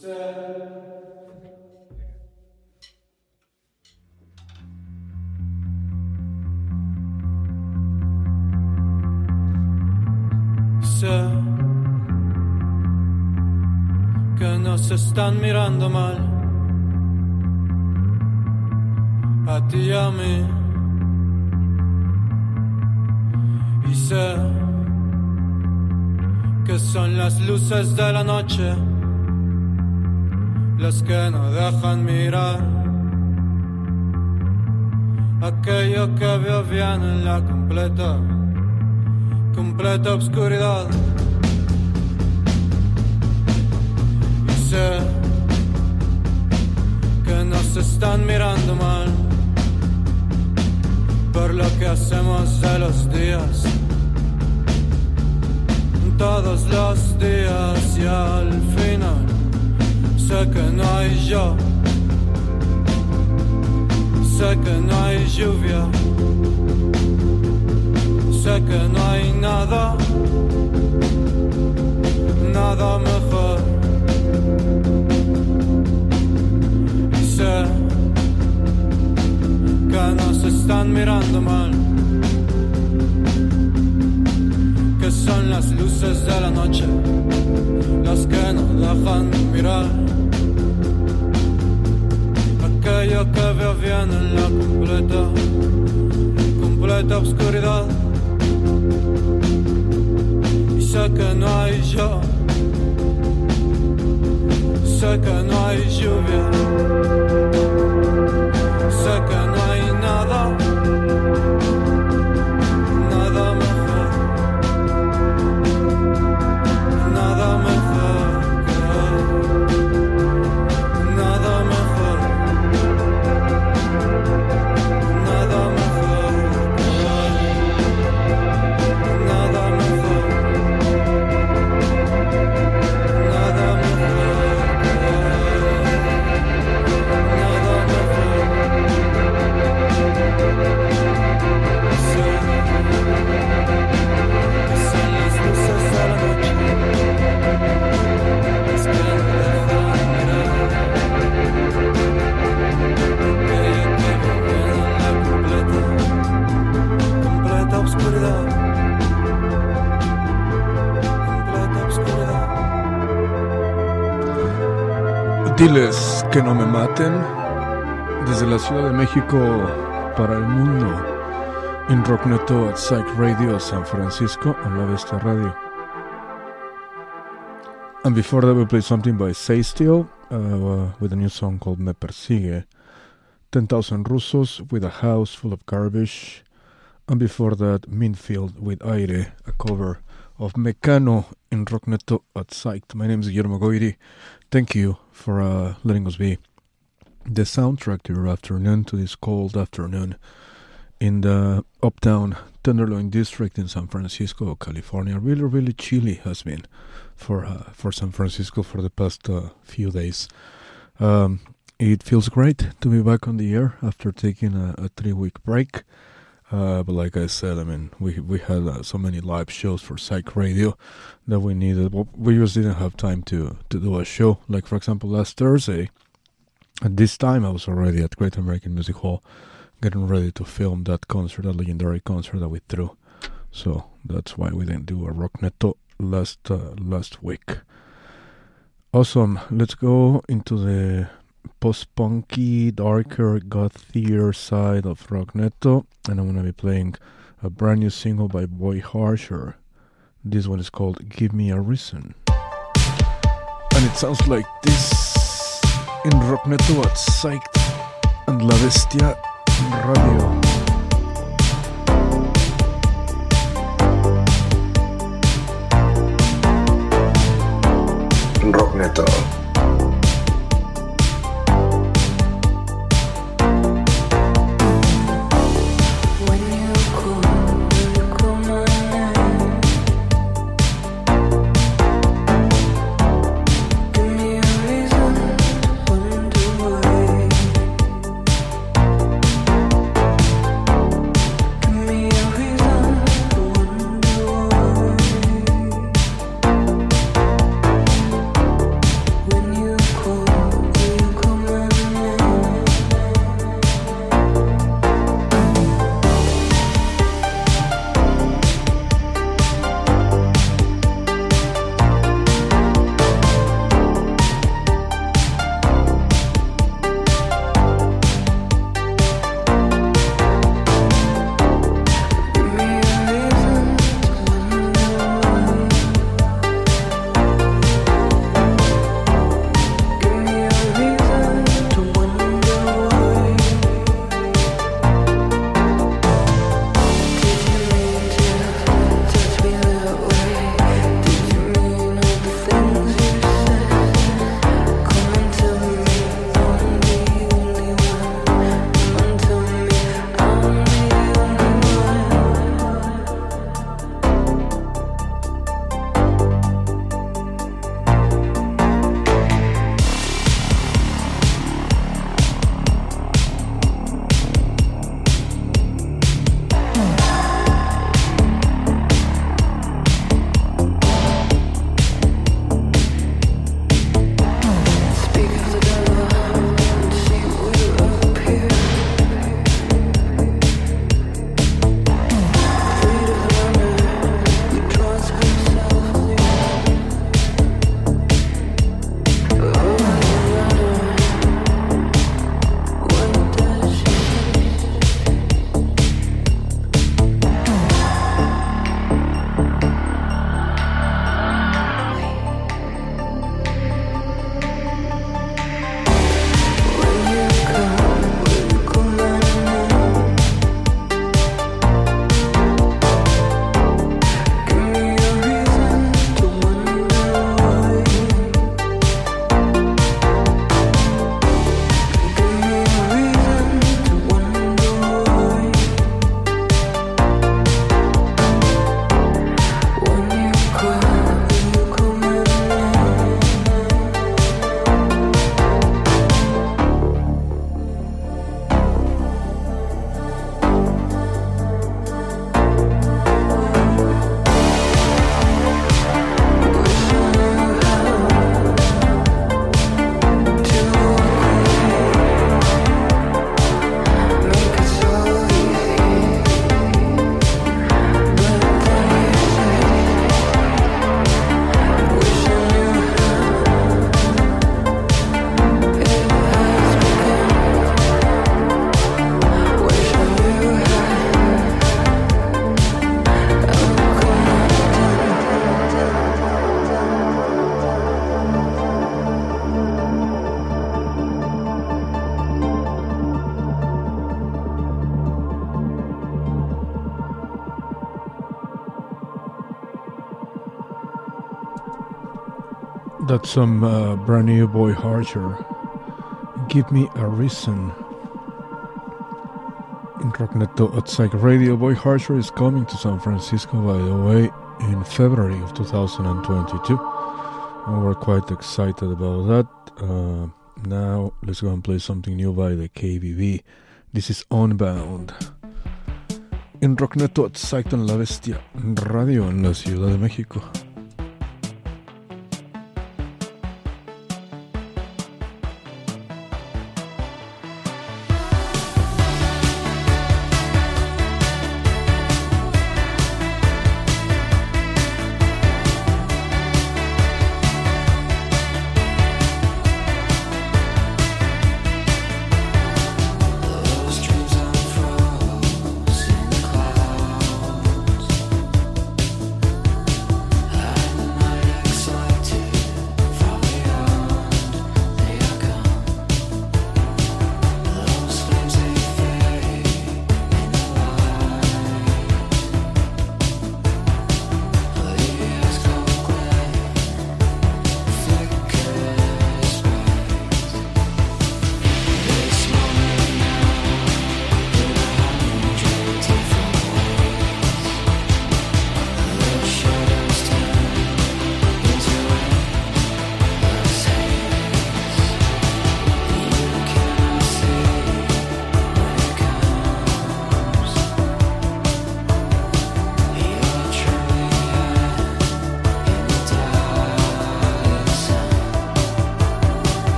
Sé que nos están mirando mal, a ti y a mí, y sé que son las luces de la noche las que nos dejan mirar aquello que veo bien en la completa completa oscuridad. Y sé que nos están mirando mal por lo que hacemos de los días, todos los días, y al final sé que no hay yo, sé que no hay lluvia, sé que no hay nada, nada mejor. Y sé que nos están mirando mal, que son las luces de la noche las que nos dejan mirar aquello que veo bien en la completa, completa oscuridad. Y sé que no hay yo, sé que no hay lluvia, sé que no hay nada, nada mejor, nada mejor que nada mejor, nada mejor. Diles que no me maten, desde la Ciudad de México para el mundo, en Rock Neto at Psyched Radio San Francisco on La Bestia Radio. And before that we played something by Seistil uh, with a new song called Me Persigue, ten thousand Rusos with a house full of garbage, and before that Mint Field with Aire, a cover of Mecano in Rock Neto at Psyched. My name is Guillermo Goiri. Thank you for uh, letting us be the soundtrack to your afternoon, to this cold afternoon in the uptown Tenderloin district in San Francisco, California. Really, really chilly has been for uh, for San Francisco for the past uh, few days. Um, it feels great to be back on the air after taking a, a three-week break. Uh, but like I said, I mean, we we had uh, so many live shows for Psyched Radio that we needed. We just didn't have time to, to do a show. Like, for example, last Thursday, at this time, I was already at Great American Music Hall getting ready to film that concert, that legendary concert that we threw. So that's why we didn't do a Rock Neto last, uh, last week. Awesome. Let's go into the post-punky, darker, gothier side of Rock Neto, and I'm going to be playing a brand new single by Boy Harsher. This one is called Give Me a Reason, and it sounds like this in Rock Neto at Psyched and La Bestia Radio. Rock Neto. That's some uh, brand new Boy Harsher. Give me a reason. In Rock Neto at Psyched! Radio, Boy Harsher is coming to San Francisco, by the way, in February of two thousand twenty-two. And we're quite excited about that. Uh, now, let's go and play something new by the K B B. This is Unbound. En Rock Neto, Psyched! En La Bestia Radio en la Ciudad de México.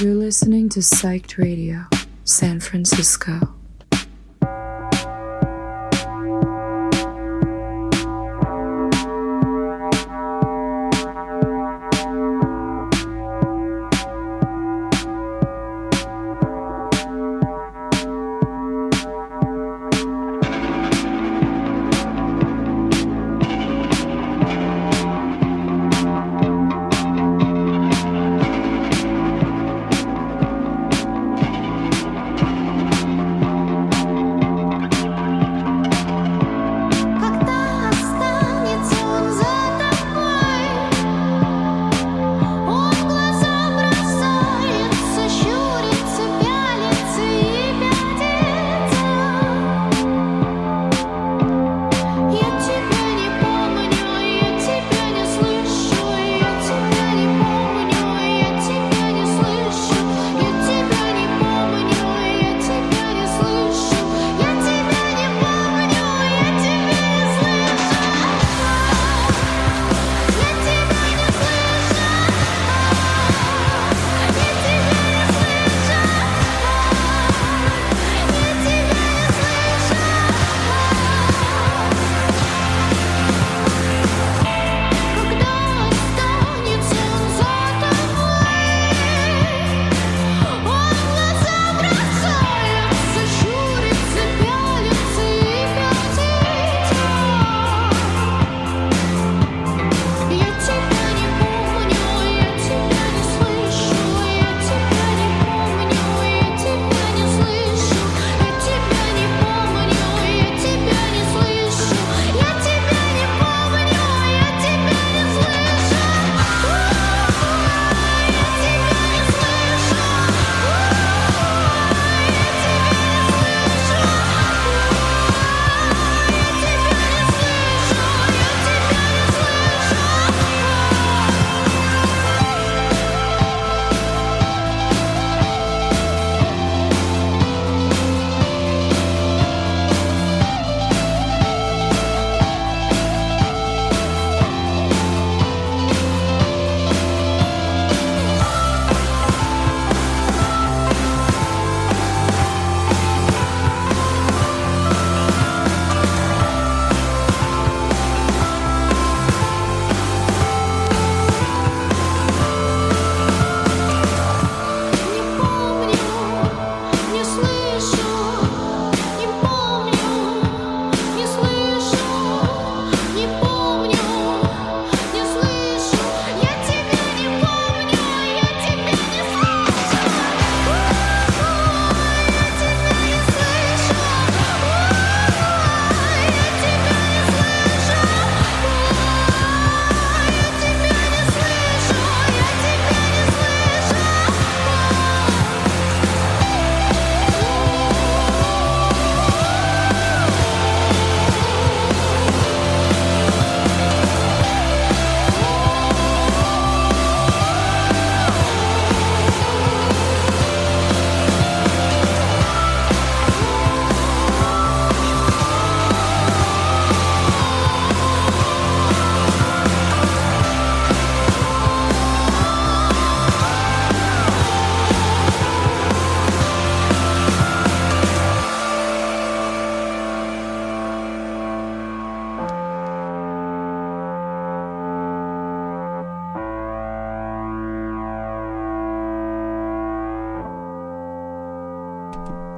You're listening to Psyched! Radio, San Francisco.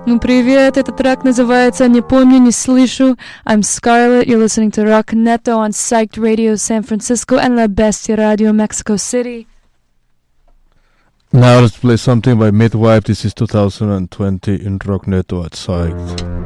Ну привет, этот трек называется «Не помню, не слышу». I'm Scarlett, you're listening to Rock Neto on Psyched Radio San Francisco and La Bestia Radio Mexico City. Now let's play something by Midwife. This is two thousand twenty in Rock Neto at Psyched.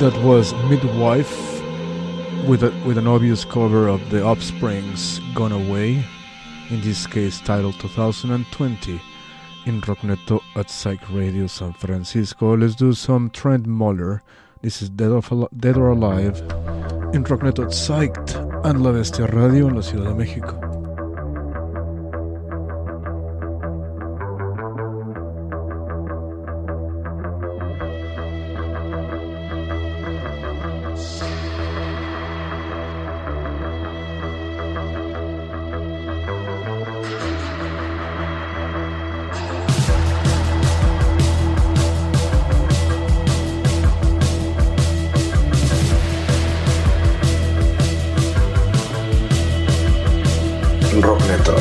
That was Midwife with a, with an obvious cover of The Offspring's Gone Away, in this case titled two thousand twenty in Rock Neto at Psyched Radio San Francisco. Let's do some Trent Moller. This is Dead, of Al- Dead or Alive in Rock Neto at Psyched and La Bestia Radio en la Ciudad de México. Neto.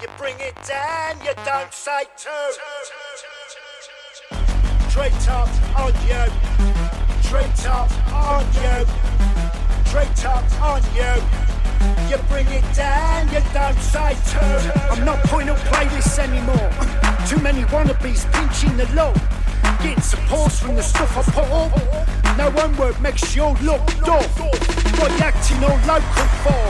You bring it down, you don't say two. Treetop on you, treetop on you, treetop on you. You bring it down, you don't say two. I'm not putting up playlists anymore. Too many wannabes pinching the law. Getting supports from the stuff I put up. No one word makes you all look dull. What you acting all local for?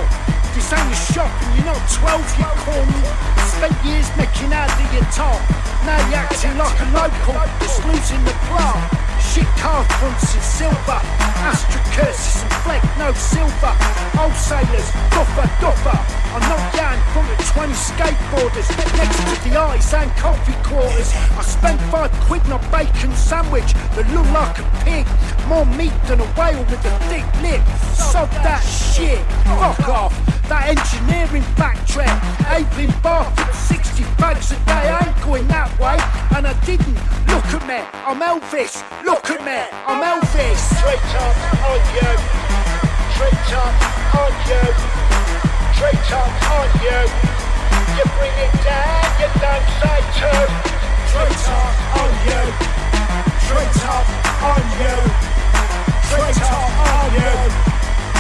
This ain't a shop and you're not twelve, you call me. Spent years making out of your top. Now you're acting like a local, just losing the plot. Shit car fronts in silver, Astra curses and fleck, no silver. Old sailors, duffer, duffer. I'm not down in front of twenty skateboarders, next to the ice and coffee quarters. I spent five quid on a bacon sandwich that looked like a pig. More meat than a whale with a thick lip. Sod that shit, fuck off. That engineering backtrack, Abe in Barford, sixty bags a day. I ain't going that way, and I didn't. Look at me, I'm Elvis. Look at me, I'm Elvis. Straight up on you, straight up on you, straight up on you. You bring it down, you don't say two. Straight up on you, straight up on you, straight up on you.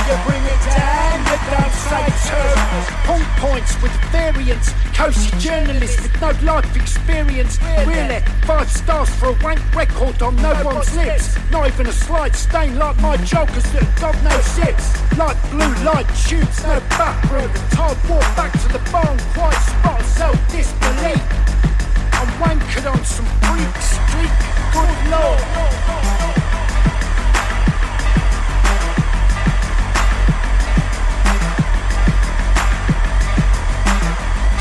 You bring it down, you don't say two. Punk points with variants, cozy journalist with no life experience. Really, five stars for a wank record on no one's lips. Not even a slight stain like my jokers that have got no zips. Like blue light tubes, no bathroom. Tired walk back to the barn, quite spot self-disbelief. I'm wankered on some freak streak, good lord.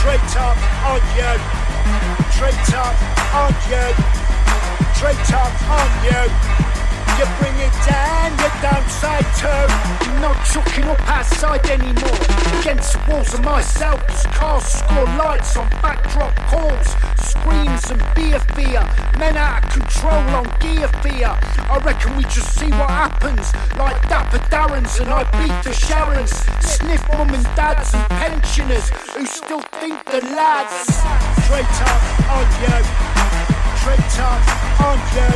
Straight up on you, straight up on you, straight up on you. You bring it down, you don't say two. I'm not chucking up outside anymore. Against the walls of myself as cars score lights on backdrop calls. Screams and beer fear, men out of control on gear fear. I reckon we just see what happens, like Dapper Darrens and I beat the Sharons. Sniff mum and dads and pensioners who still think the lads. Straight up on you, straight up on you,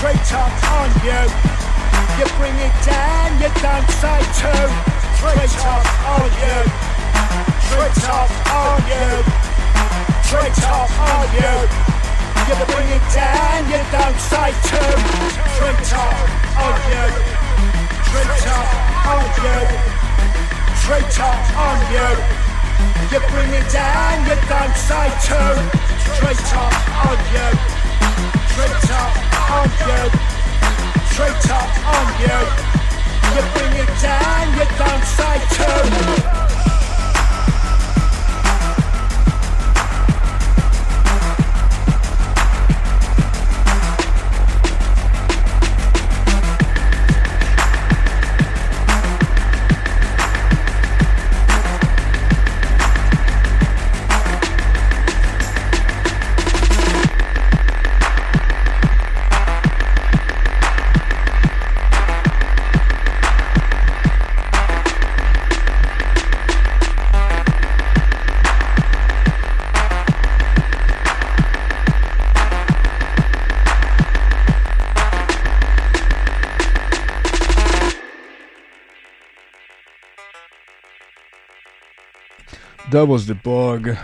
straight up on you. You bring it down, you don't say two. Straight up on you, straight up on you. Straight up on you, you bring it down, you don't say two. Straight up on you, straight up on you, straight up on you. You bring it down, you don't say two. Straight up on you, straight up on you, straight up on you. You bring it down, you don't say two. That was The Bug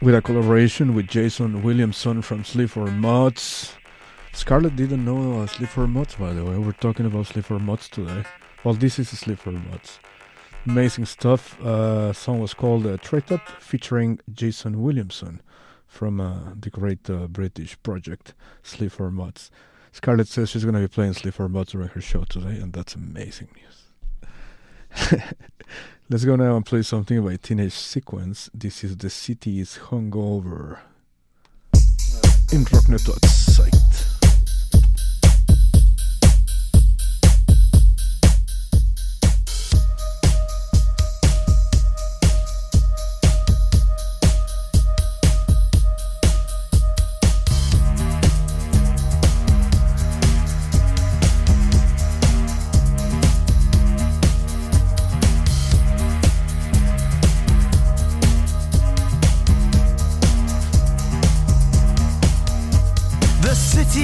with a collaboration with Jason Williamson from Sleaford Mods. Scarlett didn't know uh, Sleaford Mods, by the way. We're talking about Sleaford Mods today. Well, this is Sleaford Mods. Amazing stuff. Uh, song was called uh, Trade Up, featuring Jason Williamson from uh, the great uh, British project Sleaford Mods. Scarlett says she's going to be playing Sleaford Mods during her show today, and that's amazing news. Let's go now and play something by Teenage Sequence. This is The City is Hungover. In Rock Neto at Psyched.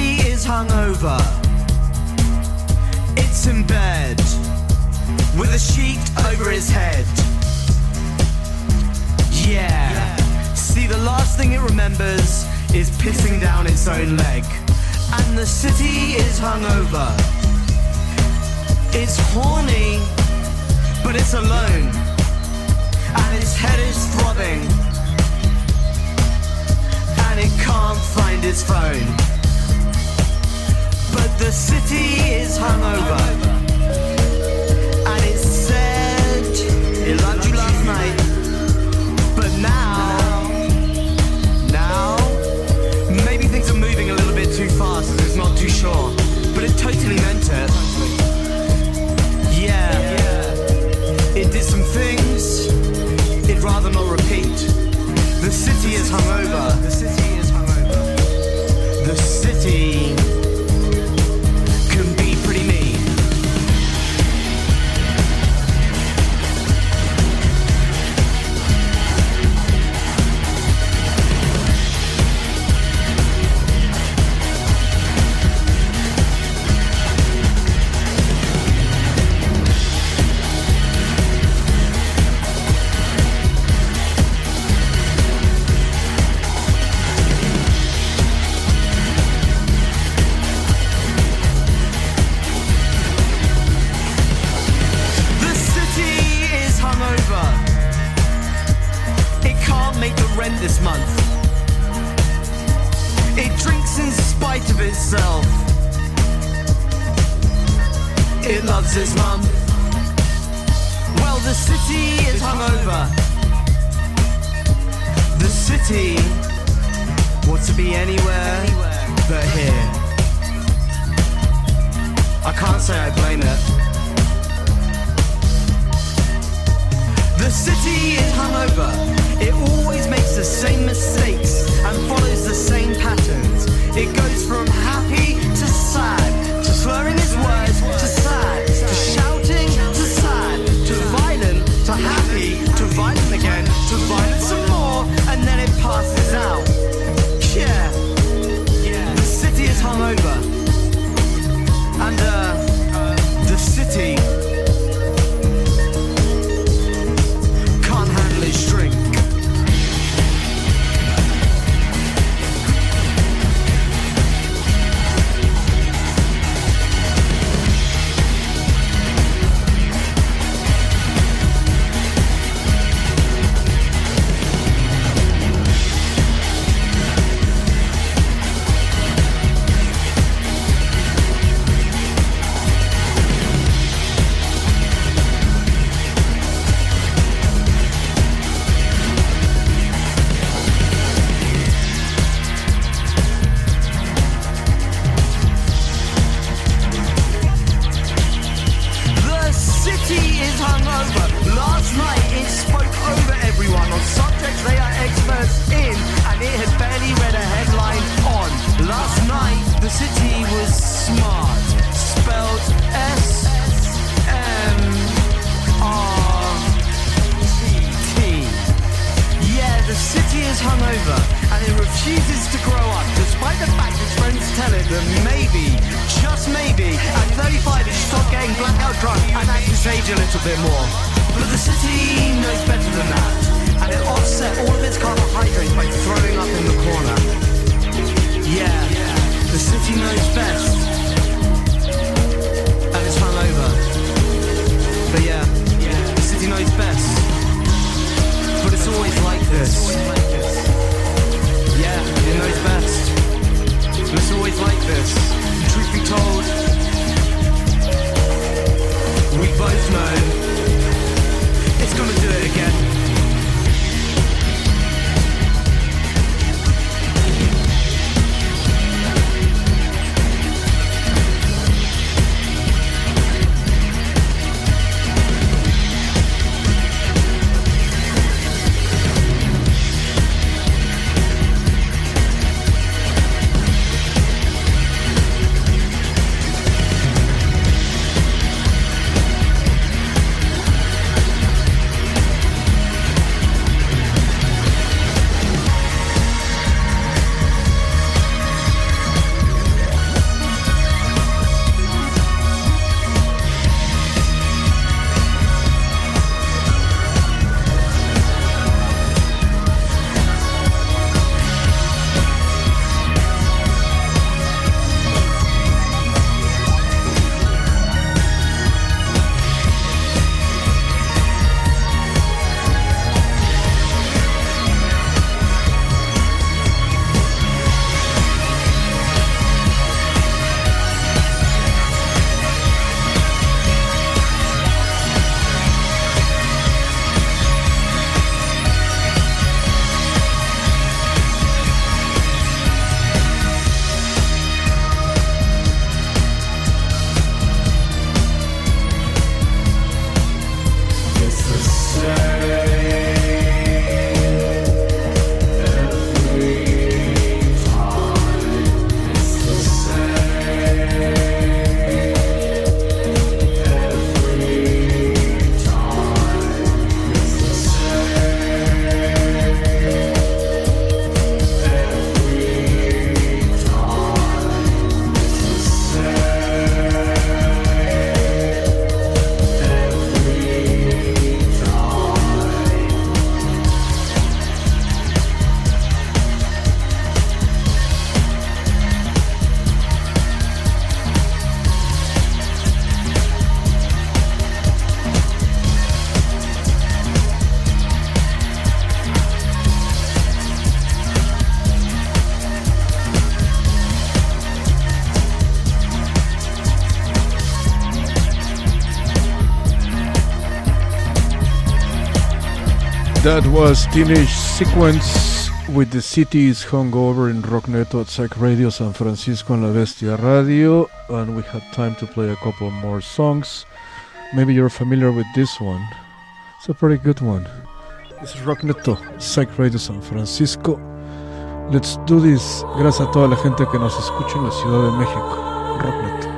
She is hungover. It's in bed with a sheet over his head. Yeah. See, the last thing it remembers is pissing down its own leg. And the city is hungover. It's horny, but it's alone. And its head is throbbing. And it can't find its phone. But the city is hungover. And it said it loved you last night. But now, now, maybe things are moving a little bit too fast, it's not too sure. But it totally meant it. Yeah, yeah. It did some things it'd rather not repeat. The city is hungover. The city is hungover. The city can be pretty mean. That was Teenage Sequence with The City Is Hungover in Rock Neto at Psyched! Radio San Francisco and La Bestia Radio. And we had time to play a couple more songs. Maybe you're familiar with this one. It's a pretty good one. This is Rock Neto, Psyched! Radio San Francisco. Let's do this. Gracias a toda la gente que nos escucha en la Ciudad de México. Rock Neto.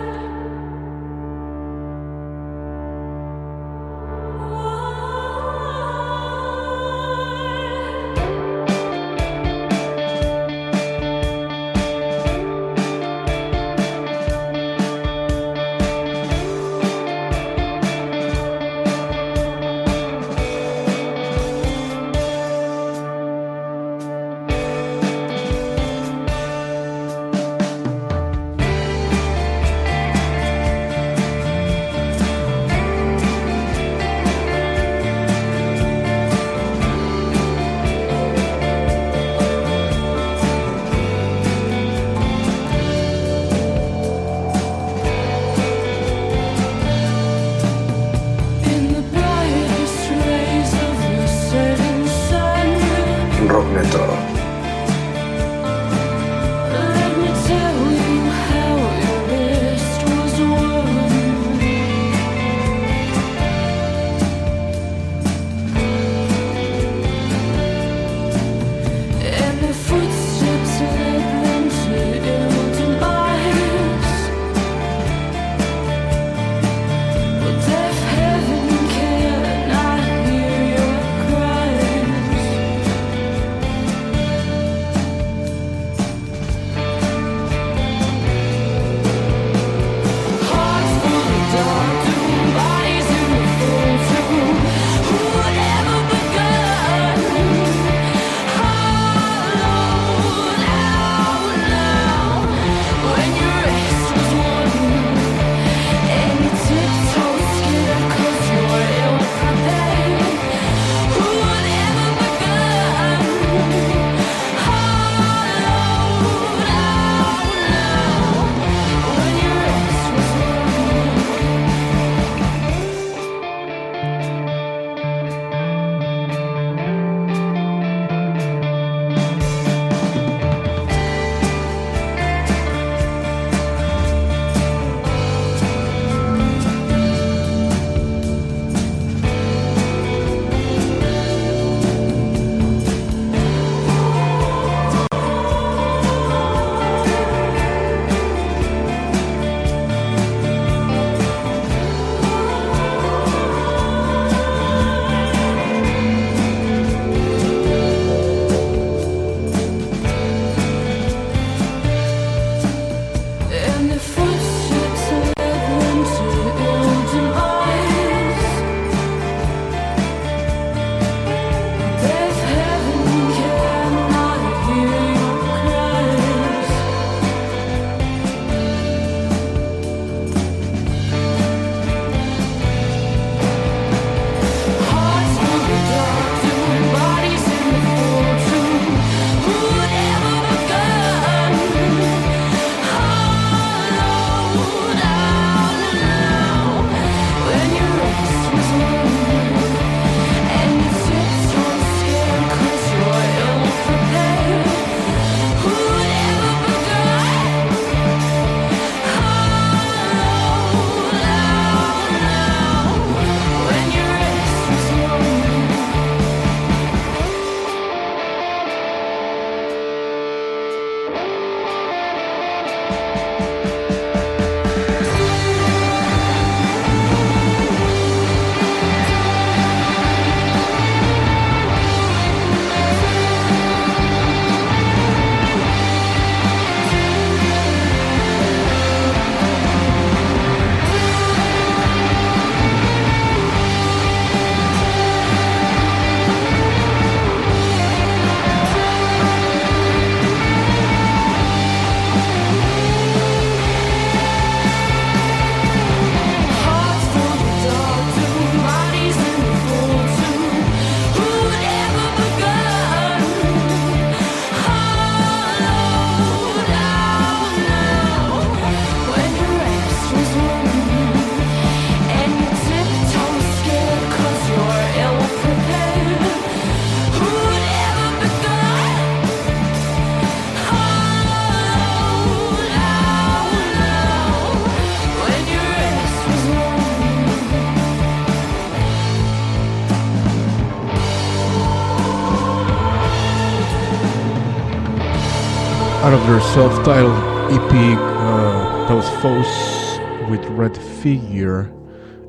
out of their self-titled E P uh, that was Foes with Red Figure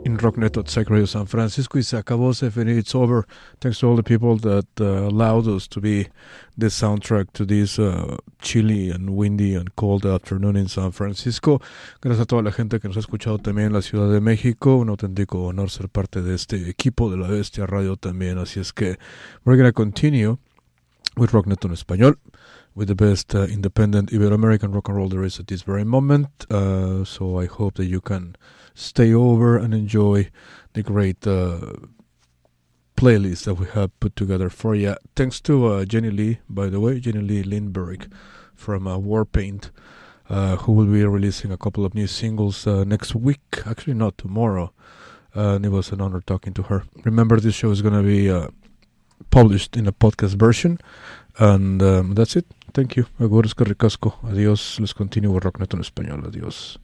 in Rock Neto at Psyched! Radio San Francisco. Y se acabó, se finí, it's over. Thanks to all the people that uh, allowed us to be the soundtrack to this uh, chilly and windy and cold afternoon in San Francisco. Gracias a toda la gente que nos ha escuchado también en la Ciudad de México. Un auténtico honor ser parte de este equipo de La Bestia Radio también. Así es que we're going to continue with Rock Neto en español, with the best uh, independent Ibero-American rock and roll there is at this very moment. Uh, so I hope that you can stay over and enjoy the great uh, playlist that we have put together for you. Thanks to uh, Jenny Lee, by the way, Jenny Lee Lindberg from uh, Warpaint, uh, who will be releasing a couple of new singles uh, next week. Actually, not tomorrow. Uh, and it was an honor talking to her. Remember, this show is going to be uh, published in a podcast version. And um, that's it. Thank you. Agur, es que ricasco. Adiós. Let's continue with Rock Neto en español. Adiós.